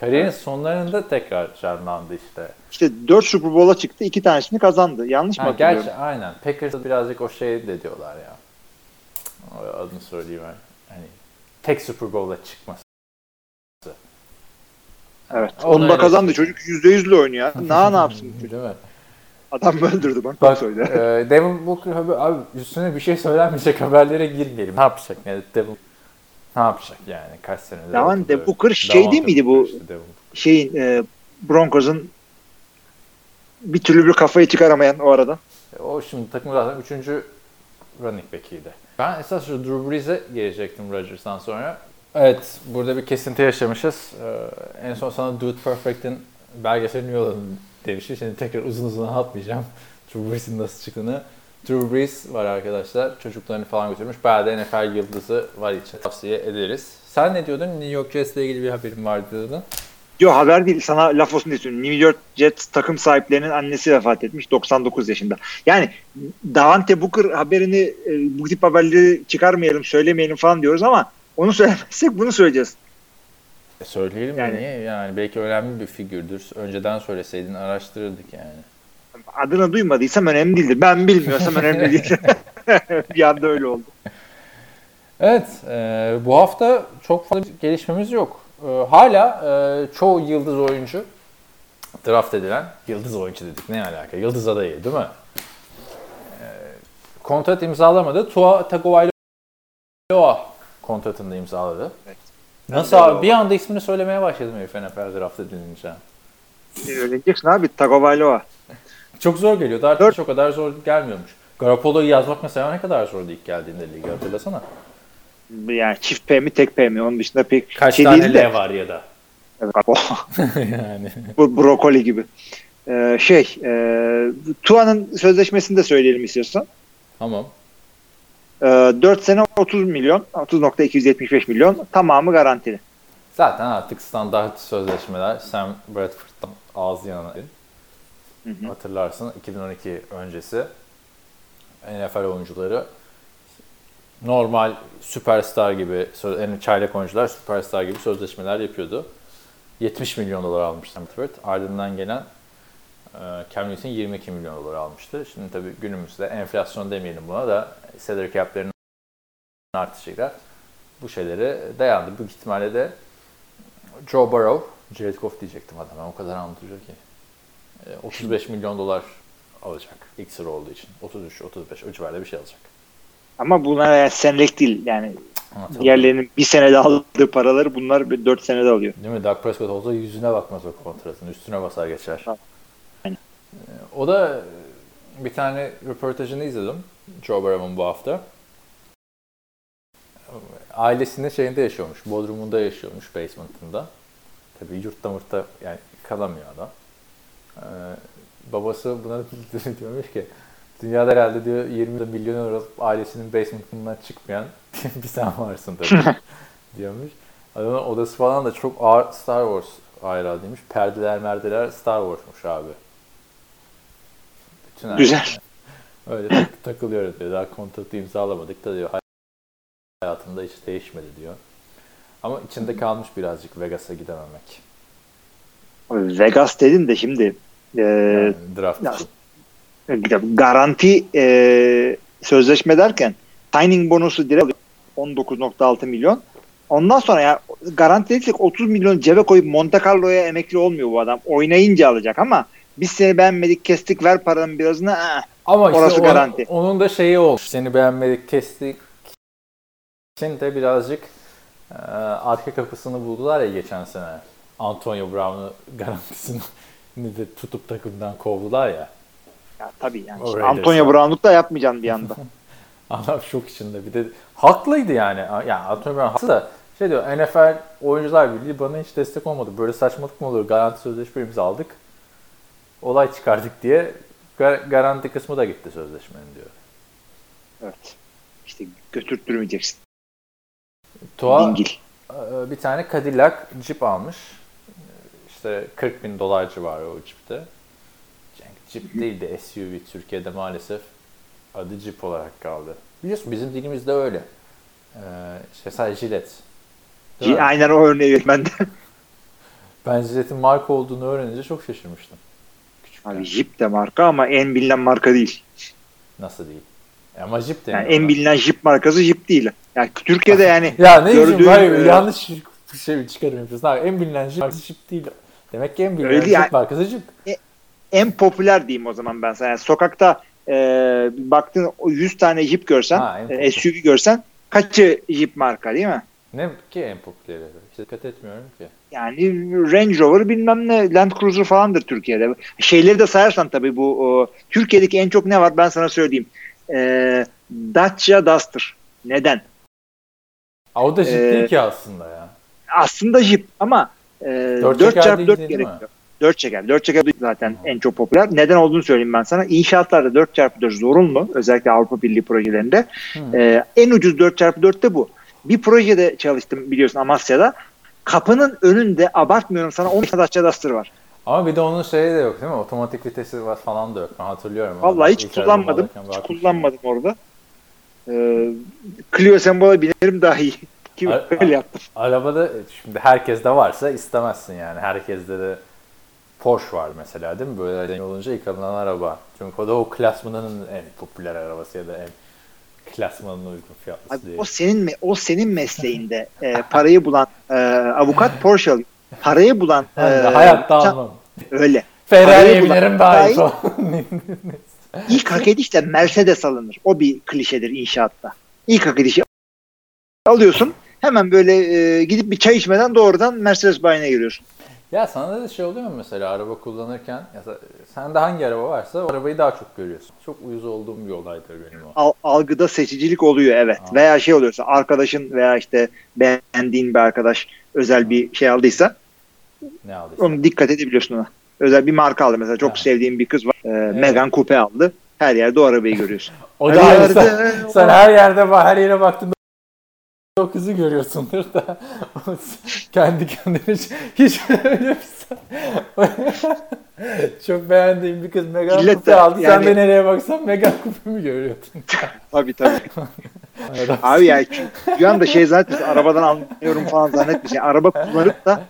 Kariyerin sonlarında tekrar canlandı işte. İşte 4 Super Bowl'a çıktı, 2 tanesini kazandı. Yanlış mı hatırlıyorum? Gerçi aynen. Packers'da birazcık o şey de diyorlar ya. Adını söyleyeyim ben. Hani tek Super Bowl'a çıkması. Evet. Onu da kazandı. Şey. Çocuk %100'lü oynuyor. Ne yapsın bu çocuk? Değil mi? Adam öldürdü bak. Bak söyle. Devin Booker abi üstüne bir şey söylenmeyecek haberlere girmeyelim. Ne yapacak? Yani Devin ne yapacak yani? Kaç senedir? Devin Booker şey değil miydi bu? İşte şeyin Broncos'un bir türlü bir kafayı çıkaramayan o arada. O şimdi takımın zaten 3. running back'iydi. Ben esas şu Drew Brees'e gelecektim Rodgers'tan sonra. Evet, burada bir kesinti yaşamışız. En son sana Dude Perfect'in belgeselini yolladım demiştim. Şimdi tekrar uzun anlatmayacağım Drew Brees'in nasıl çıktığını. Drew Brees var arkadaşlar. Çocuklarını falan götürmüş. Bayağı da NFL yıldızı var için tavsiye ederiz. Sen ne diyordun? New York Jets'le ilgili bir haberin vardı diyordun. Yok, haber değil. Sana laf olsun diye söylüyorum. New York Jets takım sahiplerinin annesi vefat etmiş. 99 yaşında. Yani Davante Booker haberini, bu tip haberleri çıkarmayalım, söylemeyelim falan diyoruz ama onu söylemezsek bunu söyleyeceğiz. Söyleyelim yani, niye? Yani belki önemli bir figürdür. Önceden söyleseydin araştırırdık yani. Adını duymadıysam önemli değildir. Ben bilmiyorsam önemli değildir. Bir anda öyle oldu. Evet. Bu hafta çok fazla gelişmemiz yok. Hala çoğu yıldız oyuncu draft edilen, yıldız oyuncu dedik ne alaka? Yıldız adayı değil mi? Kontrat imzalamadı. Tua Tagovailoa kontratını da imzaladı. Evet. Nasıl abi? Bir anda ismini söylemeye başladım herif NFL draft'ta dinleyince. Öğreneceksin abi. Tagovailoa. Çok zor geliyordu. Artık hiç o kadar zor gelmiyormuş. Garoppolo'yu yazmak mesela ne kadar zordu ilk geldiğinde lige, hatırlasana. Yani çift P mi tek P mi? Onun dışında pek kaç şey tane L var ya da. Evet. Yani. Bu brokoli gibi. Tua'nın sözleşmesini de söyleyelim istiyorsan. Tamam. 4 sene 30 milyon, 30.275 milyon tamamı garantili. Zaten artık standart sözleşmeler Sam Bradford'dan ağzı yanına. Hı-hı. Hatırlarsın 2012 öncesi NFL oyuncuları normal süperstar gibi, yani çaylak oyuncular süperstar gibi sözleşmeler yapıyordu. 70 milyon dolar almış Sam Bradford. Ardından gelen Cam Newton 22 milyon dolar almıştı. Şimdi tabii günümüzde enflasyon demeyelim buna da salary cap'lerin artışıyla bu şeylere dayandı. Bu ihtimalle de Joe Burrow, Jared Goff diyecektim adama. O kadar anlatıyor ki. 35 milyon dolar alacak. İlk sıra olduğu için. 33-35 o civarda bir şey alacak. Ama bunlar yani senelik değil. Yani diğerlerinin bir senede aldığı paraları bunlar 4 senede alıyor. Değil mi? Doug Prescott olsa yüzüne bakmaz o kontratın. Üstüne basar geçer. Tamam. O da bir tane röportajını izledim Joe Burrow'un bu hafta. Ailesinin şeyinde yaşıyormuş, bodrumunda yaşıyormuş, basement'ında. Tabii yurtta yani kalamıyor adam. Babası buna diyormuş ki dünyada herhalde diyor 20 milyon euro ailesinin basement'ından çıkmayan bir sen varsın tabii diyormuş. Adamın odası falan da çok ağır Star Wars ayrağı demiş. Perdeler merdeler Star Wars'muş abi. Tünel. Güzel. Yani. Öyle takılıyoruz diyor. Daha kontratı imzalamadık da diyor. Hayatımda hiç değişmedi diyor. Ama içinde kalmış birazcık Vegas'a gidememek. Vegas dedin de şimdi yani draft. Garanti sözleşme derken signing bonusu direkt 19.6 milyon. Ondan sonra ya garanti dedik 30 milyon cebe koyup Monte Carlo'ya emekli olmuyor bu adam. Oynayınca alacak ama Biz seni beğenmedik, kestik, ver paranın birazını. Ama orası işte garanti. Onun da şeyi oldu. Seni beğenmedik, kestik. Şimdi de birazcık arka kapısını buldular ya geçen sene. Antonio Brown'u garantisini de tutup takımdan kovdular ya. Ya tabii yani. Şimdi Antonio Brown'luk da yapmayacaksın bir anda. Adam şok içinde. Bir de haklıydı yani. Yani Antonio Brown haklı da şey diyor, NFL Oyuncular Birliği bana hiç destek olmadı. Böyle saçmalık mı olur? Garanti sözleşmemizi aldık. Olay çıkardık diye garanti kısmı da gitti sözleşmenin diyor. Evet. İşte götürttürmeyeceksin. Tuha bir tane Cadillac Jeep almış. İşte $40,000 civarı o Jeep'te. Jeep değil de SUV Türkiye'de maalesef adı Jeep olarak kaldı. Biliyorsun bizim dilimizde öyle. İşte sadece jilet. Aynen o örneği ben de. Ben jiletin marka olduğunu öğrenince çok şaşırmıştım. Küçükken. Abi Jeep de marka ama en bilinen marka değil. Nasıl değil? Ama Jeep de yani en bilinen Jeep markası Jeep değil. Yani Türkiye'de yani ya ne gördüğün... yanlış bir şey çıkarmıyorsun. Abi en bilinen Jeep markası Jeep değil. Demek ki en bilinen öyle Jeep yani, markası Jeep. En popüler diyeyim o zaman ben sana. Yani sokakta baktığın 100 tane Jeep görsen, SUV görsen kaçı Jeep marka değil mi? Ne ki en popüleri? Hiç dikkat etmiyorum ki. Yani Range Rover bilmem ne, Land Cruiser falandır Türkiye'de. Şeyleri de sayarsan tabii bu Türkiye'deki en çok ne var ben sana söyleyeyim. Dacia Duster. Neden? O da Jeep değil ki aslında ya. Aslında Jeep ama 4x4 gerekiyor. 4 çeker zaten en çok popüler. Neden olduğunu söyleyeyim ben sana. İnşaatlarda 4x4 zorunlu. Özellikle Avrupa Birliği projelerinde. En ucuz 4x4 de bu. Bir projede çalıştım biliyorsun Amasya'da. Kapının önünde abartmıyorum sana 10 tane Dacia Duster var. Ama bir de onun şeyi de yok değil mi? Otomatik vitesi var falan da yok. Ben hatırlıyorum. Vallahi hiç kullanmadım. Orada. Clio Sembol'a binerim daha iyi. Ki öyle yaptım. Arabada şimdi herkes de varsa istemezsin yani. Herkes de Porsche var mesela değil mi? Böyle renk olunca yıkanılan araba. Çünkü o da o klasmanın en popüler arabası ya da en klasmanın uygun fiyatlısı abi diye. O senin mesleğinde parayı bulan avukat Porsche alıyor. Parayı bulan... hayatta anlamam. Öyle. Ferrari'ye binerim daha iyi. İlk hak edişte Mercedes alınır. O bir klişedir inşaatta. İlk hak edişi alıyorsun. Hemen böyle gidip bir çay içmeden doğrudan Mercedes bayine giriyorsun. Ya sana da şey oluyor mu mesela araba kullanırken? Sende hangi araba varsa o arabayı daha çok görüyorsun. Çok uyuz olduğum bir olaydı benim o. Algıda seçicilik oluyor evet. Aa. Veya şey oluyorsa arkadaşın veya işte beğendiğin bir arkadaş özel bir şey aldıysa onu dikkat edebiliyorsun ona. Özel bir marka aldı mesela. Çok sevdiğim bir kız var. Evet. Megane Coupe aldı. Her yerde o arabayı görüyorsun. O da yerde, sen her yerde her yere baktığında o kızı görüyorsundur da kendi kendine hiç öyle çok beğendiğim bir kız Megane Coupe aldı. Yani... Sen de nereye baksan Megane Coupe mi görüyordun? Tabii. Abi ya şu anda şey zaten arabadan anlıyorum falan zannetmeyeceğim. Araba kullanıp da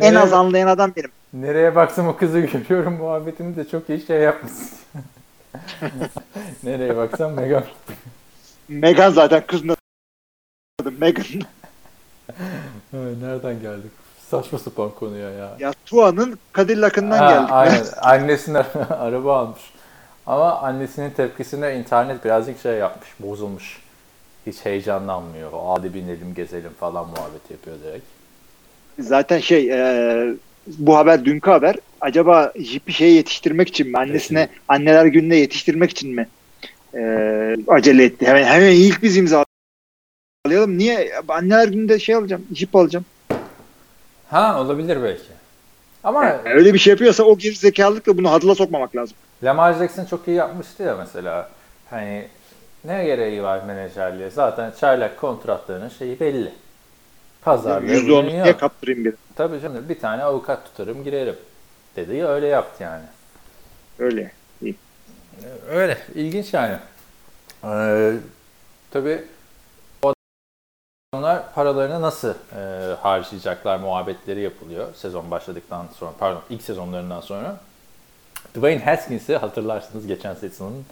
en az anlayan adam benim. Nereye baksam o kızı görüyorum muhabbetini de çok iyi şey yapmışsın. Nereye baksam Megane Coupe. Megane zaten kızın Megane. Nereden geldik? Saçma sapan konuya ya. Ya Tua'nın Cadillac'ından geldik. Aynen. Annesine araba almış. Ama annesinin tepkisine internet birazcık şey yapmış, bozulmuş. Hiç heyecanlanmıyor. Hadi binelim, gezelim falan muhabbet yapıyor direkt. Zaten bu haber dünkü haber. Acaba Jeep'i yetiştirmek için mi? Annesine, anneler gününe yetiştirmek için mi? Acele etti. Hemen ilk biz imzaladık. Alayalım. Niye? Anneler gününde alacağım. Jeep alacağım. Ha olabilir belki. Ama öyle bir şey yapıyorsa o gerizekalılıkla bunu hadıla sokmamak lazım. Lamar Jackson çok iyi yapmıştı ya mesela. Hani ne gereği var menajerliğe? Zaten çaylak kontratlarının belli. Pazarlığı %10'u niye kaptırayım bir? Tabii canım. Bir tane avukat tutarım girerim. Dedi öyle yaptı yani. Öyle. İyi. Öyle. İlginç yani. Tabii onlar paralarını nasıl harcayacaklar muhabbetleri yapılıyor sezon başladıktan sonra, ilk sezonlarından sonra. Dwayne Haskins'i hatırlarsınız geçen sezonun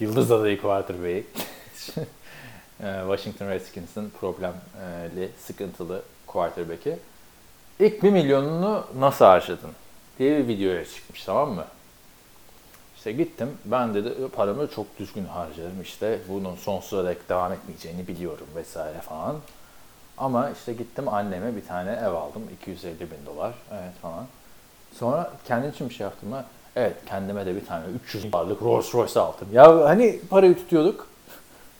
yıldız adayı quarterback'i. Washington Redskins'in problemli, sıkıntılı quarterback'i. İlk 1 milyonunu nasıl harcadın? diye bir videoya çıkmış, tamam mı? İşte gittim, ben dedi paramı çok düzgün harcadım, işte bunun sonsuza dek devam etmeyeceğini biliyorum vesaire falan. Ama işte gittim anneme bir tane ev aldım, 250.000 dolar, evet falan. Sonra kendim için bir şey yaptım ha. Evet, kendime de bir tane 300 dolarlık Rolls Royce aldım. Ya hani parayı tutuyorduk.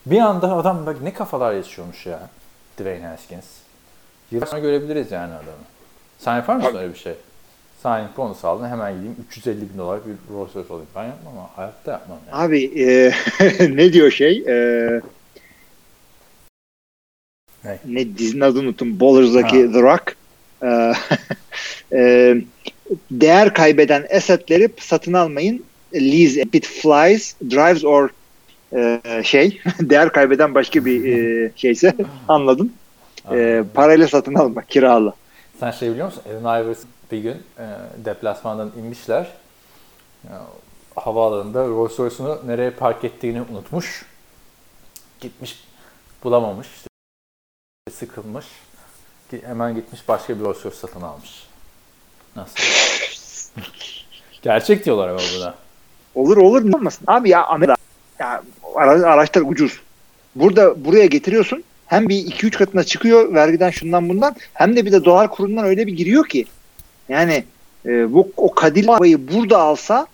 Bir anda adam bak ne kafalar yaşıyormuş ya. Dwayne Haskins. Yıllar sonra görebiliriz yani adamı. Sen yapar mısın öyle bir şey? Sen ilk onu sağladın, hemen gideyim 350.000 dolar bir Rolls Royce alayım. Ben yapmam ama hayatta yapmam yani. Abi ne diyor şey? Ne dizinin adını unuttum. Ballers'daki The Rock. Değer kaybeden assetleri satın almayın. Lease it flies, drives or değer kaybeden başka bir şeyse anladın. Parayla satın alma, kirala. Sen şey biliyor musun? Allen Iverson bir gün deplasmandan inmişler. Havaalanında Rolls Royce'unu nereye park ettiğini unutmuş. Gitmiş, bulamamış. İşte sıkılmış. Hemen gitmiş başka bir Rolls Royce satın almış. Nasıl? Gerçek diyorlar ama buna. Olur ne olmasın? Abi ya Amerika ya, araçlar ucuz. Buraya getiriyorsun. Hem bir 2-3 katına çıkıyor vergiden şundan bundan. Hem de bir de dolar kurundan öyle bir giriyor ki. Yani o Kadir arabayı burada alsa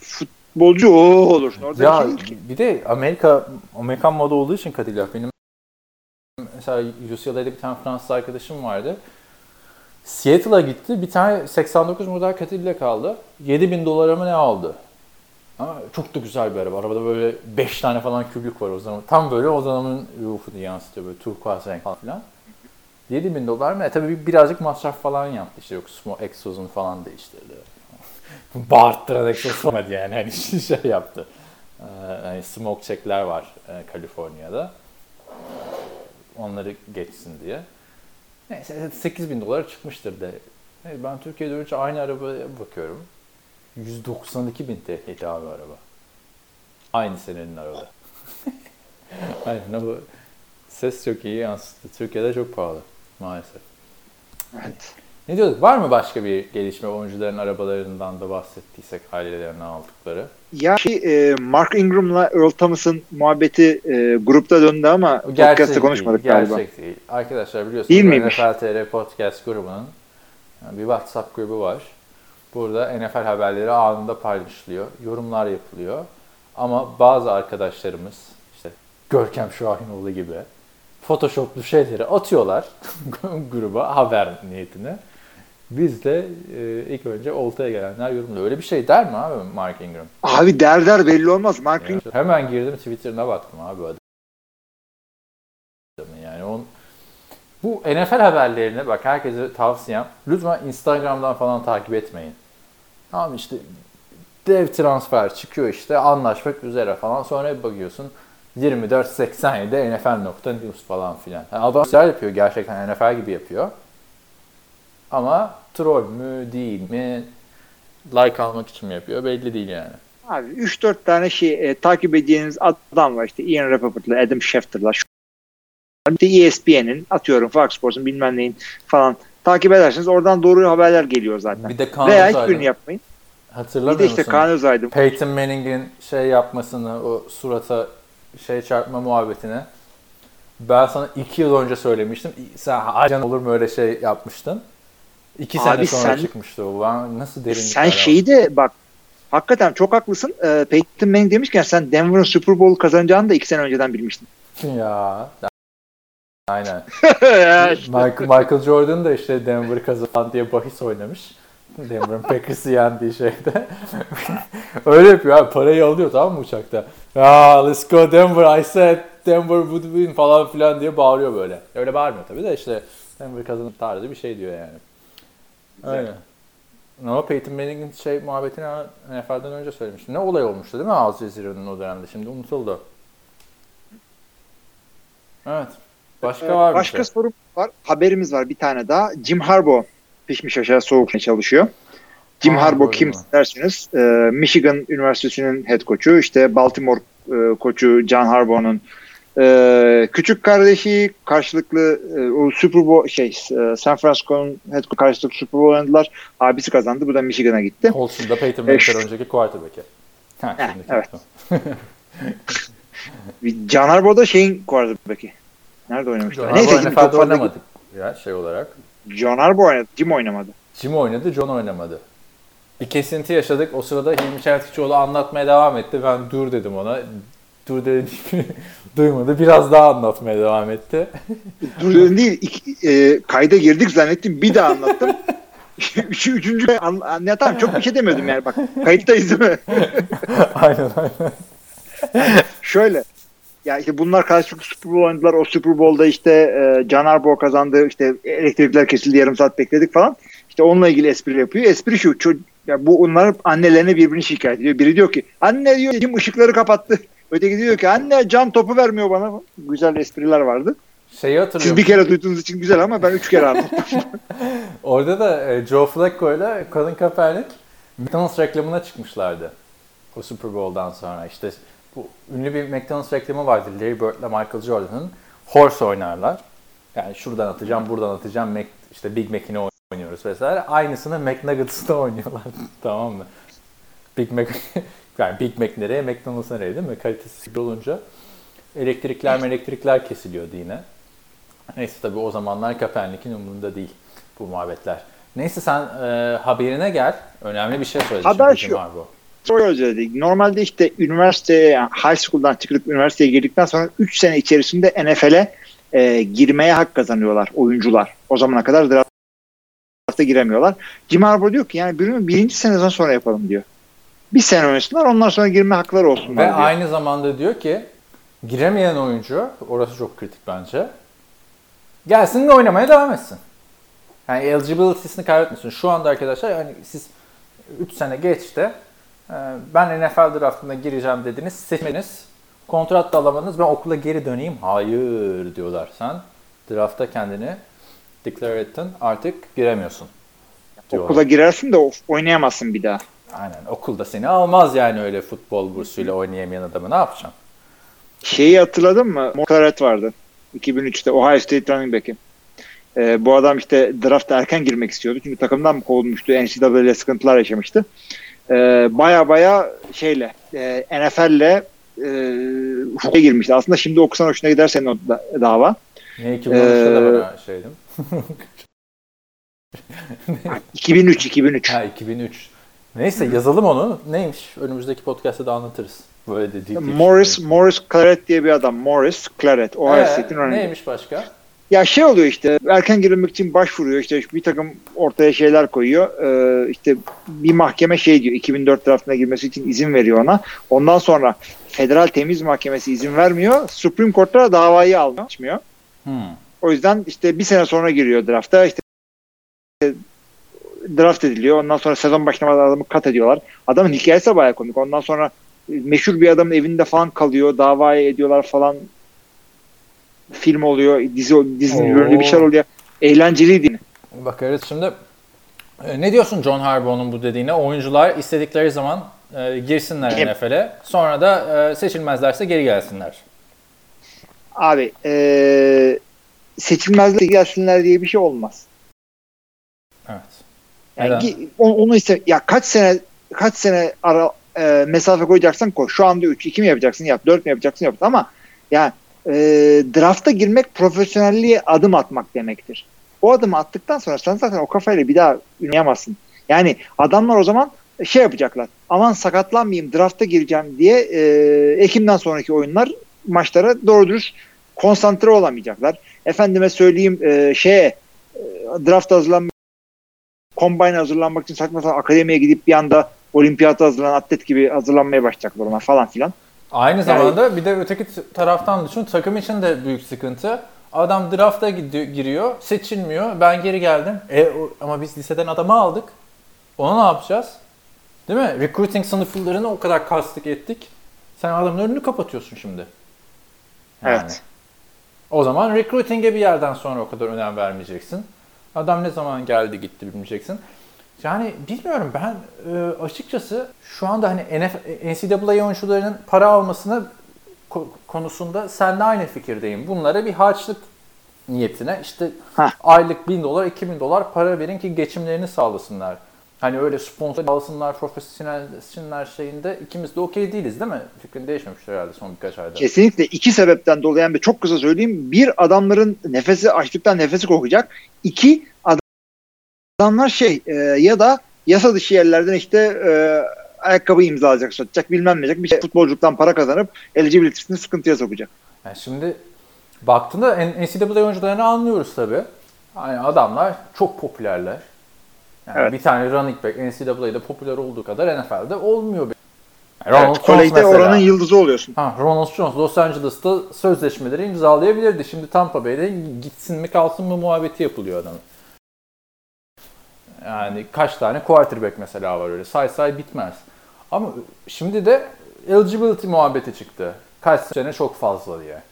futbolcu olursun. Orada ya, bir şey değil ki. Bir de Amerikan moda olduğu için Kadir. Benim mesela UCLA'da bir tane Fransız arkadaşım vardı. Seattle'a gitti. Bir tane 89 model Cadillac kaldı. 7.000 dolara mı ne aldı? Ama çok da güzel bir araba. Arabada böyle 5 tane falan kübük var o zaman. Tam böyle o zamanın ruhunu yansıtıyor. Böyle turkuaz renk falan. 7.000 dolar mı? Tabii birazcık masraf falan yaptı. İşte yok egzozunu falan değiştirdi. Bağırttıran egzoz olmadı yani. Hani şey yaptı. Hani smoke check'ler var Kaliforniya'da. Onları geçsin diye. Neyse 8.000 dolar çıkmıştır de. Ben Türkiye'de önce aynı arabaya bakıyorum. 192.000 TL abi araba. Aynı senenin arabası. Aynen ama ses çok iyi yansıttı. Türkiye'de çok pahalı maalesef. Evet. Ne diyorduk? Var mı başka bir gelişme oyuncuların arabalarından da bahsettiysek ailelerinden aldıkları? Ya Mark Ingram'la Earl Thomas'ın muhabbeti grupta döndü ama podcast'ta konuşmadık galiba. Gerçek değil. Arkadaşlar biliyorsunuz NFL.tr Podcast grubunun bir WhatsApp grubu var. Burada NFL haberleri anında paylaşılıyor. Yorumlar yapılıyor. Ama bazı arkadaşlarımız işte Görkem Şahinoğlu gibi Photoshop'lu şeyleri atıyorlar gruba haber niyetine. Biz de ilk önce oltaya gelenler yorumluyor. Öyle bir şey der mi abi Mark Ingram? Abi der belli olmaz Mark Ingram. Yani hemen girdim Twitter'ına baktım abi adam. Yani bu NFL haberlerine bak herkese tavsiyem. Lütfen Instagram'dan falan takip etmeyin. Tamam işte dev transfer çıkıyor işte anlaşmak üzere falan. Sonra bir bakıyorsun 24.87'de NFL.news falan filan. Yani adam güzel yapıyor gerçekten NFL gibi yapıyor. Ama troll mü değil mi like almak için mi yapıyor belli değil yani. Abi 3-4 tane takip edeceğiniz adam var işte Ian Rappaport'la Adam Schefter'la. ESPN'in atıyorum Fox Sports'un bilmem neyin falan takip edersiniz oradan doğru haberler geliyor zaten. Bir de Kaan Veya Özaydın. Hiçbirini yapmayın. Hatırlamıyor musun? Bir de işte Kaan Özaydın. Peyton Manning'in şey yapmasını o surata şey çarpma muhabbetini ben sana 2 yıl önce söylemiştim. Sen ajan olur mu öyle şey yapmıştın. 2 sene sonra çıkmıştı o. Ben nasıl derinlik sen şeyi de bak hakikaten çok haklısın. Peyton Manning demişken sen Denver'ın Super Bowl kazanacağını da 2 sene önceden bilmiştin. Ya. Aynen. Michael Jordan da işte Denver kazan diye bahis oynamış. Denver'ın Packers'ı yendiği şeyde. Öyle yapıyor abi. Parayı alıyor tamam mı uçakta? Ya let's go Denver I said Denver would win falan filan diye bağırıyor böyle. Öyle bağırmıyor tabii de işte Denver kazanıp tarzı bir şey diyor yani. Aynen. No, Peyton Manning'in muhabbetini NFL'den önce söylemiştim. Ne olay olmuştu değil mi Al Cezire'nin o dönemde? Şimdi unutuldu. Evet. Başka var mı? Başka sorum var. Haberimiz var bir tane daha. Jim Harbaugh pişmiş aşağı soğukta çalışıyor. Jim Harbaugh kim dersiniz? Michigan Üniversitesi'nin head koçu. İşte Baltimore koçu John Harbaugh'un Küçük kardeşi karşılıklı o Super Bowl San Francisco'nun karşılıklı Super Bowl oynadılar. Abisi kazandı. Bu da Michigan'a gitti. Olsun da Peyton Manning önceki quarterback'e. Evet. John Harbaugh'da şeyin quarterback'i. Nerede oynamıştı? Neyse şimdi çok fazla gittik. Ya olarak. John Harbaugh oynadı. Jim oynamadı. Jim oynadı. John oynamadı. Bir kesinti yaşadık. O sırada Hilmi Çeltikçioğlu anlatmaya devam etti. Ben dur dedim ona. Dur dediğimi duymadı. Biraz daha anlatmaya devam etti. Dur dedim değil. Kayda girdik zannettim. Bir daha anlattım. Üçüncü anlatan çok bir şey demedim yani. Bak kayıttayız değil mi? Aynen. Şöyle. Ya işte bunlar karşılıklı Super Bowl oynadılar. O Super Bowl'da John Harbaugh kazandı. İşte elektrikler kesildi. Yarım saat bekledik falan. İşte onunla ilgili espri yapıyor. Espri şu. Ya bu onlar annelerine birbirini şikayet ediyor. Biri diyor ki anne diyor kim ışıkları kapattı. Öteki diyor ki anne can topu vermiyor bana. Güzel espriler vardı. Siz bir kere duyduğunuz için güzel ama ben 3 kere anlattım. Orada da Joe Flacco ile Colin Kaepernick McDonald's reklamına çıkmışlardı. O Super Bowl'dan sonra işte bu ünlü bir McDonald's reklamı vardı. Larry Bird ile Michael Jordan'ın horse oynarlar. Yani şuradan atacağım, buradan atacağım. Big Mac'ini oynuyoruz vesaire. Aynısını McNuggets'da oynuyorlar. Tamam mı? Big Mac yani Big Mac nereye, McDonald's nereye değil mi? Kalitesiz olunca elektrikler kesiliyordu yine. Neyse tabii o zamanlar Kaepernick'in umurunda değil bu muhabbetler. Neyse sen haberine gel. Önemli bir şey söyleyeceğim. Haber şu. Normalde üniversiteye, yani high school'dan çıkıp üniversiteye girdikten sonra 3 sene içerisinde NFL'e girmeye hak kazanıyorlar oyuncular. O zamana kadar drafta giremiyorlar. Jim Harbaugh diyor ki yani birinci seneden sonra yapalım diyor. Bir sene oynasınlar ondan sonra girme hakları olsun. Ve diyor. Aynı zamanda diyor ki giremeyen oyuncu, orası çok kritik bence, gelsin de oynamaya devam etsin. Yani eligibility'sini kaybetmesin. Şu anda arkadaşlar yani siz 3 sene geçti. Ben NFL draftına gireceğim dediniz, seçmeniz, kontrat da alamadınız, ben okula geri döneyim. Hayır diyorlar. Sen drafta kendini declare ettin, artık giremiyorsun diyorlar. Okula girersin de oynayamazsın bir daha. Aynen, okulda seni almaz yani öyle futbol bursuyla oynayamayan adamı ne yapacaksın? Hatırladın mı? Montgomery vardı. 2003'te Ohio State running back'i. Bu adam drafta erken girmek istiyordu. Çünkü takımdan mı kovulmuştu? NCAA'de sıkıntılar yaşamıştı. Baya NFL'le hukuka girmişti. Aslında şimdi okusan hoşuna gider senin o dava. Ne 2013'te de bana şeydim. 2003. Ha 2003. Neyse yazalım onu. Neymiş? Önümüzdeki podcast'ta da anlatırız. Böyle dediğim. Morris Claret diye bir adam. Morris Claret. O neymiş başka? Ya oluyor erken girilmek için başvuruyor bir takım ortaya şeyler koyuyor bir mahkeme diyor 2004 draftına girmesi için izin veriyor ona ondan sonra Federal Temiz Mahkemesi izin vermiyor Supreme Court'ta davayı almıyor o yüzden bir sene sonra giriyor drafta draft ediliyor ondan sonra sezon başlamadan adamı kat ediyorlar adamın hikayesi bayağı komik ondan sonra meşhur bir adamın evinde falan kalıyor davayı ediyorlar falan film oluyor, dizinin ürünü bir şey oluyor. Eğlenceliydi. Bakarız şimdi. Ne diyorsun John Harbaugh'un bu dediğine? Oyuncular istedikleri zaman girsinler NFL'e. Sonra da seçilmezlerse geri gelsinler. Abi seçilmezlerse gelsinler diye bir şey olmaz. Evet. Yani onu kaç sene ara mesafe koyacaksan koy. Şu anda 3-2 mi yapacaksın? Yap. 4 mi yapacaksın? Yap. Ama yani drafta girmek profesyonelliğe adım atmak demektir. O adımı attıktan sonra sen zaten o kafayla bir daha oynayamazsın. Yani adamlar o zaman yapacaklar. Aman sakatlanmayayım drafta gireceğim diye Ekim'den sonraki oyunlar maçlara doğru dürüst konsantre olamayacaklar. Efendime söyleyeyim drafta hazırlanmak combine hazırlanmak için saçma sapan akademiye gidip bir anda olimpiyata hazırlanan atlet gibi hazırlanmaya başlayacaklar ona falan filan. Aynı zamanda bir de öteki taraftan düşün takım için de büyük sıkıntı. Adam drafta giriyor, seçilmiyor. Ben geri geldim. Ama biz liseden adamı aldık. Ona ne yapacağız? Değil mi? Recruiting sınıflarını o kadar kastık ettik. Sen adamın önünü kapatıyorsun şimdi. Yani. Evet. O zaman recruiting'e bir yerden sonra o kadar önem vermeyeceksin. Adam ne zaman geldi gitti bilmeyeceksin. Yani bilmiyorum ben açıkçası şu anda NCAA oyuncularının para almasına konusunda seninle aynı fikirdeyim. Bunlara bir harçlık niyetine işte aylık $1.000, $2.000 para verin ki geçimlerini sağlasınlar. Hani öyle sponsor alsınlar, profesyoneller şeyinde ikimiz de okey değiliz değil mi? Fikrin değişmemiştir herhalde son birkaç ayda. Kesinlikle iki sebepten dolayı yani çok kısa söyleyeyim. Bir, adamların nefesi açlıktan nefesi kokacak. İki, adamlar ya da yasa dışı yerlerden ayakkabı imzalayacak, satacak, bilmem neyecek. Bir şey futbolculuktan para kazanıp eligibility'sini sıkıntıya sokacak. Yani şimdi baktığında NCAA oyuncularını anlıyoruz tabii. Yani adamlar çok popülerler. Yani evet. Bir tane running back NCAA'de popüler olduğu kadar NFL'de olmuyor. Ronald Jones mesela. Oranın yıldızı oluyorsun. Ronald Jones Los Angeles'ta sözleşmeleri imzalayabilirdi. Şimdi Tampa Bay'de gitsin mi kalsın mı muhabbeti yapılıyor adamın. Yani kaç tane quarterback mesela var öyle say bitmez. Ama şimdi de eligibility muhabbeti çıktı. Kaç sene çok fazla diye.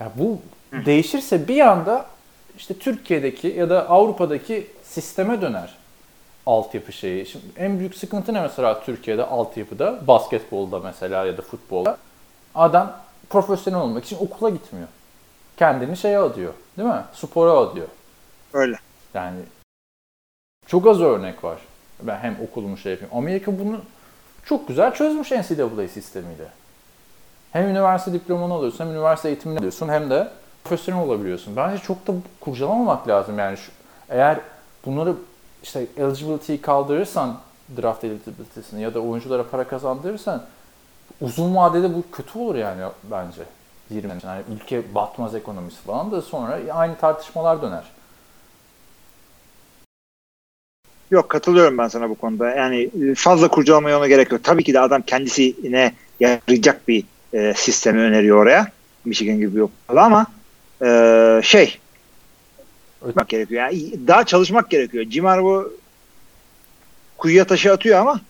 Yani bu değişirse bir anda işte Türkiye'deki ya da Avrupa'daki sisteme döner. Altyapı şeyi. Şimdi en büyük sıkıntı ne mesela Türkiye'de altyapıda, basketbolda mesela ya da futbolda? Adam profesyonel olmak için okula gitmiyor. Kendini adıyor. Değil mi? Spora adıyor. Öyle. Yani çok az örnek var. Ben hem okulumu yapayım. Amerika bunu çok güzel çözmüş NCAA sistemiyle. Hem üniversite diplomanı alıyorsun, hem üniversite eğitimini alıyorsun, hem de profesyonel olabiliyorsun. Bence çok da kurcalamamak lazım yani. Eğer bunları işte eligibility'yi kaldırırsan, draft eligibility'sini ya da oyunculara para kazandırırsan uzun vadede bu kötü olur yani bence. 20 sene yani ülke batmaz ekonomisi falan da sonra aynı tartışmalar döner. Yok, katılıyorum ben sana bu konuda. Yani fazla kurcalamaya ona gerek yok. Tabii ki de adam kendisine yarayacak bir sistemi öneriyor oraya. Michigan gibi yok ama bak gerekiyor. Yani daha çalışmak gerekiyor. Jim Harbaugh kuyuya taşı atıyor ama.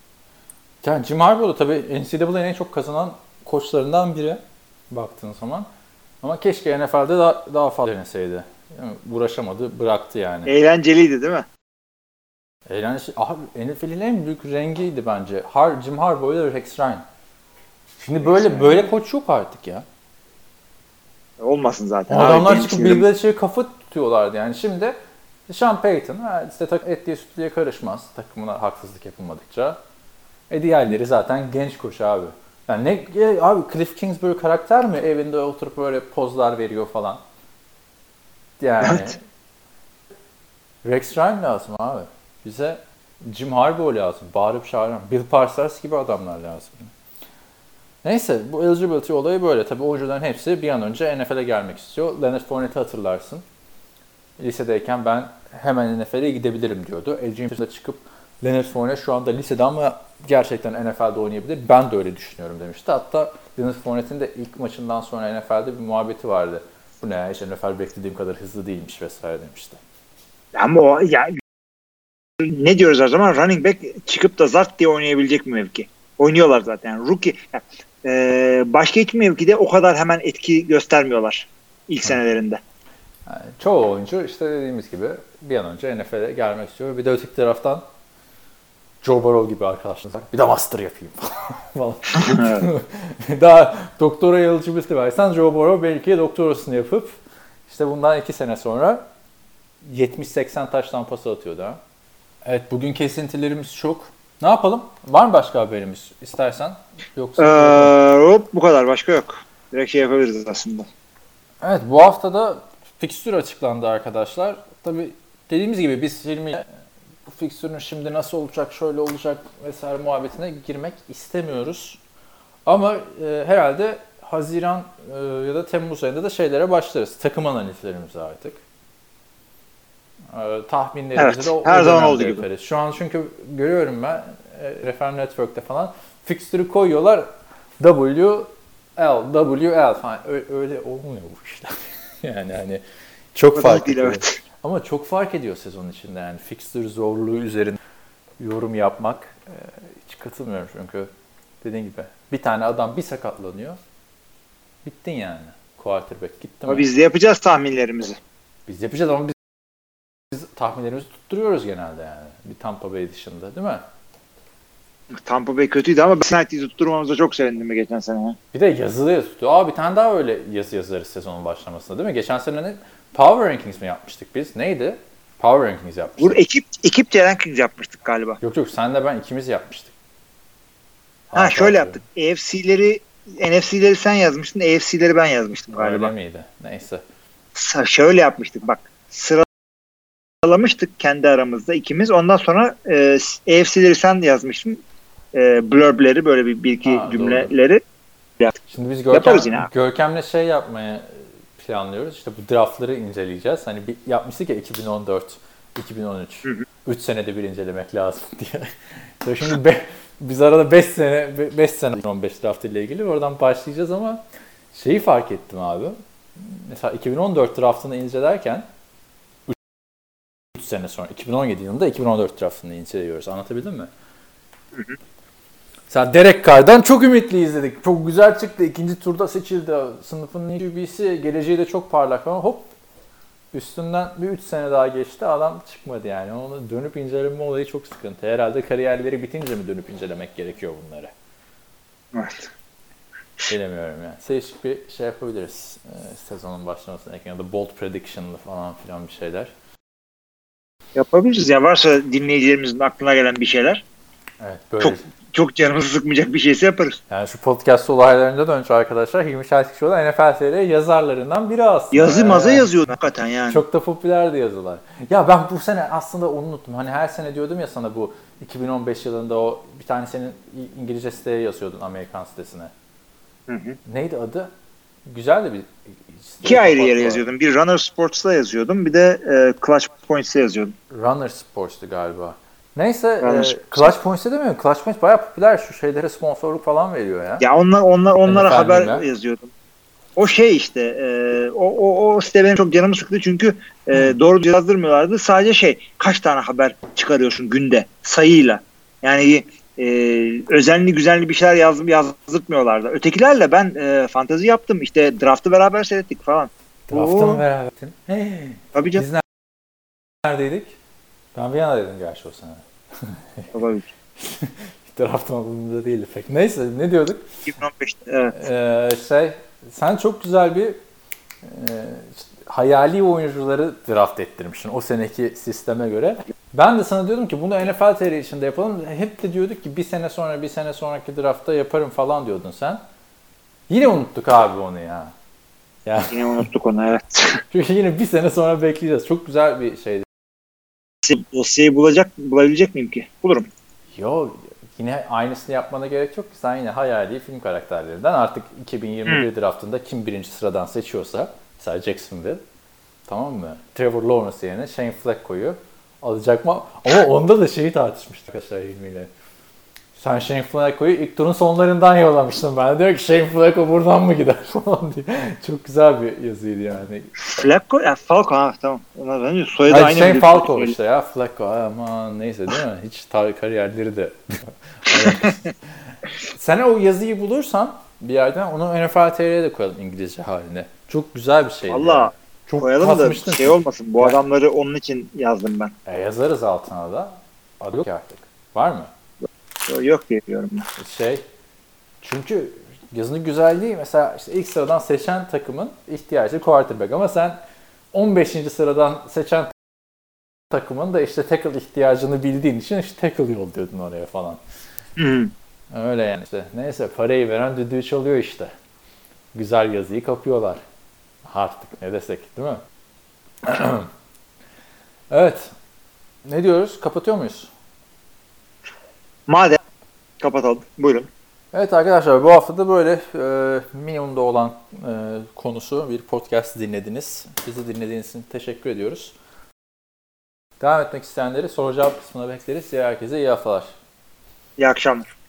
Yani Jim Harbaugh da tabii NCAA'nin en çok kazanan koçlarından biri baktığın zaman. Ama keşke NFL'de daha fazla deneseydi. Yani uğraşamadı, bıraktı yani. Eğlenceliydi değil mi? NFL'in en büyük rengiydi bence. Jim Harbaugh ile Rex Ryan. Şimdi böyle koç yok artık ya. Olmasın zaten. Adamlar çıkıp birbirleri kafa tutuyorlardı yani. Şimdi Sean Payton etliye sütlüye karışmaz takımına haksızlık yapılmadıkça. Diğerleri zaten genç koç abi. Yani Cliff Kingsbury karakter mi? Evinde oturup böyle pozlar veriyor falan. Yani evet. Rex Ryan lazım abi. Bize Jim Harbaugh lazım. Bağırıp çağıran. Bill Parcells gibi adamlar lazım. Neyse, bu eligibility olayı böyle. Tabii oyuncuların hepsi bir an önce NFL'e gelmek istiyor. Leonard Fournette'i hatırlarsın. Lisedeyken ben hemen NFL'e gidebilirim diyordu. Edge'in çıkıp Leonard Fournette şu anda lisede ama gerçekten NFL'de oynayabilir. Ben de öyle düşünüyorum demişti. Hatta Leonard Fournette'in de ilk maçından sonra NFL'de bir muhabbeti vardı. Bu ne ya? İşte NFL beklediğim kadar hızlı değilmiş vesaire demişti. Ama o ne diyoruz her zaman? Running back çıkıp da zart diye oynayabilecek mi mevki? Oynuyorlar zaten. Yani rookie. Başka hiçbir mevkide o kadar hemen etki göstermiyorlar ilk senelerinde. Yani çoğu oyuncu işte dediğimiz gibi bir an önce NFL'e gelmek istiyor. Bir de öteki taraftan Joe Burrow gibi arkadaşlar. Bir de master yapayım falan. Daha doktora eligibility versen Joe Burrow belki doktorasını yapıp işte bundan 2 sene sonra 70-80 taş lampası atıyordu. Ha? Evet, bugün kesintilerimiz çok. Ne yapalım? Var mı başka haberimiz istersen? Yoksa bu kadar, başka yok. Direkt yapabiliriz aslında. Evet, bu hafta da fikstür açıklandı arkadaşlar. Tabii dediğimiz gibi biz bu fikstürün şimdi nasıl olacak, şöyle olacak vesaire muhabbetine girmek istemiyoruz. Ama herhalde Haziran ya da Temmuz ayında da şeylere başlarız. Takım analizlerimize artık. Tahminlerimizi de her zaman olduğu gibi. Şu an çünkü görüyorum ben Refer Network'te falan fixture'ı koyuyorlar WL falan. Öyle olmuyor bu işler. Yani hani çok fark ediyor. Evet. Ama çok fark ediyor sezon içinde yani fixture zorluğu üzerine yorum yapmak hiç katılmıyorum çünkü dediğin gibi bir tane adam bir sakatlanıyor. Bittin yani. Quarterback gitti mi? Biz de yapacağız tahminlerimizi. Biz yapacağız ama tahminlerimizi tutturuyoruz genelde yani. Bir Tampa Bay dışında değil mi? Tampa Bay kötüydü ama Cincinnati'yi tutturmamıza çok sevindim mi geçen sene? Bir de yazılıya tuttu. Aa, bir tane daha öyle yazı yazarız sezonun başlamasında değil mi? Geçen sene ne? Power Rankings mi yapmıştık biz? Neydi? Power Rankings yapmıştık. Bu ekipçe Rankings yapmıştık galiba. Yok senle ben ikimiz yapmıştık. Ha şöyle yaptık. AFC'leri, NFC'leri sen yazmıştın. AFC'leri ben yazmıştım galiba. Öyle miydi? Neyse. Şöyle yapmıştık bak. Sıralamıştık kendi aramızda ikimiz. Ondan sonra AFC'leri sen yazmıştın. Blurb'leri böyle bir iki cümleleri. Doğru. Şimdi biz Görkem'le şey yapmaya planlıyoruz. İşte bu draftları inceleyeceğiz. Hani bir yapmıştık ya 2014, 2013. 3 senede bir incelemek lazım diye. Şimdi biz arada 5 sene 2015 draft ile ilgili oradan başlayacağız ama şeyi fark ettim abi. Mesela 2014 draftını incelerken 3 sene sonra 2017 yılında 2014 draftını inceliyoruz. Anlatabildim mi? Mesela Derek Carr'dan çok ümitli izledik. Çok güzel çıktı. 2. turda seçildi. Sınıfın QB'si. Geleceği de çok parlak ama hop üstünden bir 3 sene daha geçti. Adam çıkmadı yani. Onu dönüp inceleme olayı çok sıkıntı. Herhalde kariyerleri bitince mi dönüp incelemek gerekiyor bunları? Evet. Bilemiyorum yani. Seçik bir şey yapabiliriz. Sezonun başlamasına yakın ya da bold prediction'lı falan filan bir şeyler. Yapabiliriz ya. Varsa dinleyicilerimizin aklına gelen bir şeyler. Evet, böyle. Çok canımızı sıkmayacak bir şeyse yaparız. Yani şu podcast olaylarında da önce arkadaşlar Hilmi Çeltikçioğlu NFL TR yazarlarından biri aslında. Yazı maza yazıyordu hakikaten yani. Çok da popülerdi yazılar. Ya ben bu sene aslında onu unuttum. Hani her sene diyordum ya sana bu 2015 yılında o bir tane senin İngilizce siteye yazıyordun Amerikan sitesine. Hı. Neydi adı? Güzel de bir site. 2 ayrı yere yazıyordum. Bir Runner Sports'ta yazıyordum. Bir de Clutch Points'ta yazıyordum. Runner Sports'tu galiba. Neyse, Clutch Points'e demiyorum. Clutch Points bayağı popüler. Şu şeylere sponsorluk falan veriyor ya. Ya onlara haber yazıyordum. O şey işte, o site benim çok canımı sıktı çünkü doğru yazdırmıyorlardı. Sadece kaç tane haber çıkarıyorsun günde sayıyla. Yani özenli güzelli bir şeyler yazdırmıyorlardı. Ötekilerle ben fantezi yaptım. İşte draft'ı beraber seyrettik falan. Draft'ı mı beraber? Hey. Tabii canım. Biz neredeydik? Ben Viyana'daydım gerçi o sene. Olabilir. Draft'ın adımında değildi pek. Neyse ne diyorduk? 2015'te evet. Sen çok güzel bir hayali oyuncuları draft ettirmişsin o seneki sisteme göre. Ben de sana diyordum ki bunu NFL TR için de yapalım. Hep de diyorduk ki bir sene sonraki draftta yaparım falan diyordun sen. Yine unuttuk abi onu ya. Yine unuttuk onu evet. Çünkü yine bir sene sonra bekleyeceğiz. Çok güzel bir şeydi. Dosyayı bulabilecek miyim ki? Bulurum. Yok. Yine aynısını yapmana gerek yok ki. Sen yine hayali film karakterlerinden artık 2021 draftında kim birinci sıradan seçiyorsa mesela Jacksonville, tamam mı? Trevor Lawrence yerine Shane Flacco'yu alacak mı? Ama onda da şeyi tartışmıştık arkadaşlar Hilmi'yle. Sen Shane Flacco'yu ilk turun sonlarından yollamıştın bana. Diyor ki Shane Flacco buradan mı gider falan diye. Çok güzel bir yazıydı yani. Flacco? Ya Falco ha tamam. Ona bence soyadı aynı. Shane Falco işte ya. Flacco aman neyse değil mi? Hiç kariyerleri de. Sen o yazıyı bulursan bir yerden onu NFL TR'ye de koyalım İngilizce haline. Çok güzel bir şeydi. Valla yani. Çok koyalım da şey olmasın. Bu adamları onun için yazdım ben. Yazarız altına da. Adı yok artık. Var mı? Yok diyorum ben. Çünkü yazının güzelliği mesela işte ilk sıradan seçen takımın ihtiyacı quarterback ama sen 15. sıradan seçen takımın da işte tackle ihtiyacını bildiğin için işte tackle yolluyordun oraya falan. Hı. Öyle yani işte. Neyse parayı veren düdüğü çalıyor işte. Güzel yazıyı kapıyorlar. Artık ne desek değil mi? Evet. Ne diyoruz? Kapatıyor muyuz? Madem kapatalım. Buyurun. Evet arkadaşlar bu hafta da böyle minimumda olan konusu bir podcast dinlediniz. Bizi dinlediğiniz için teşekkür ediyoruz. Devam etmek isteyenleri soru cevap kısmına bekleriz. Herkese iyi haftalar. İyi akşamlar.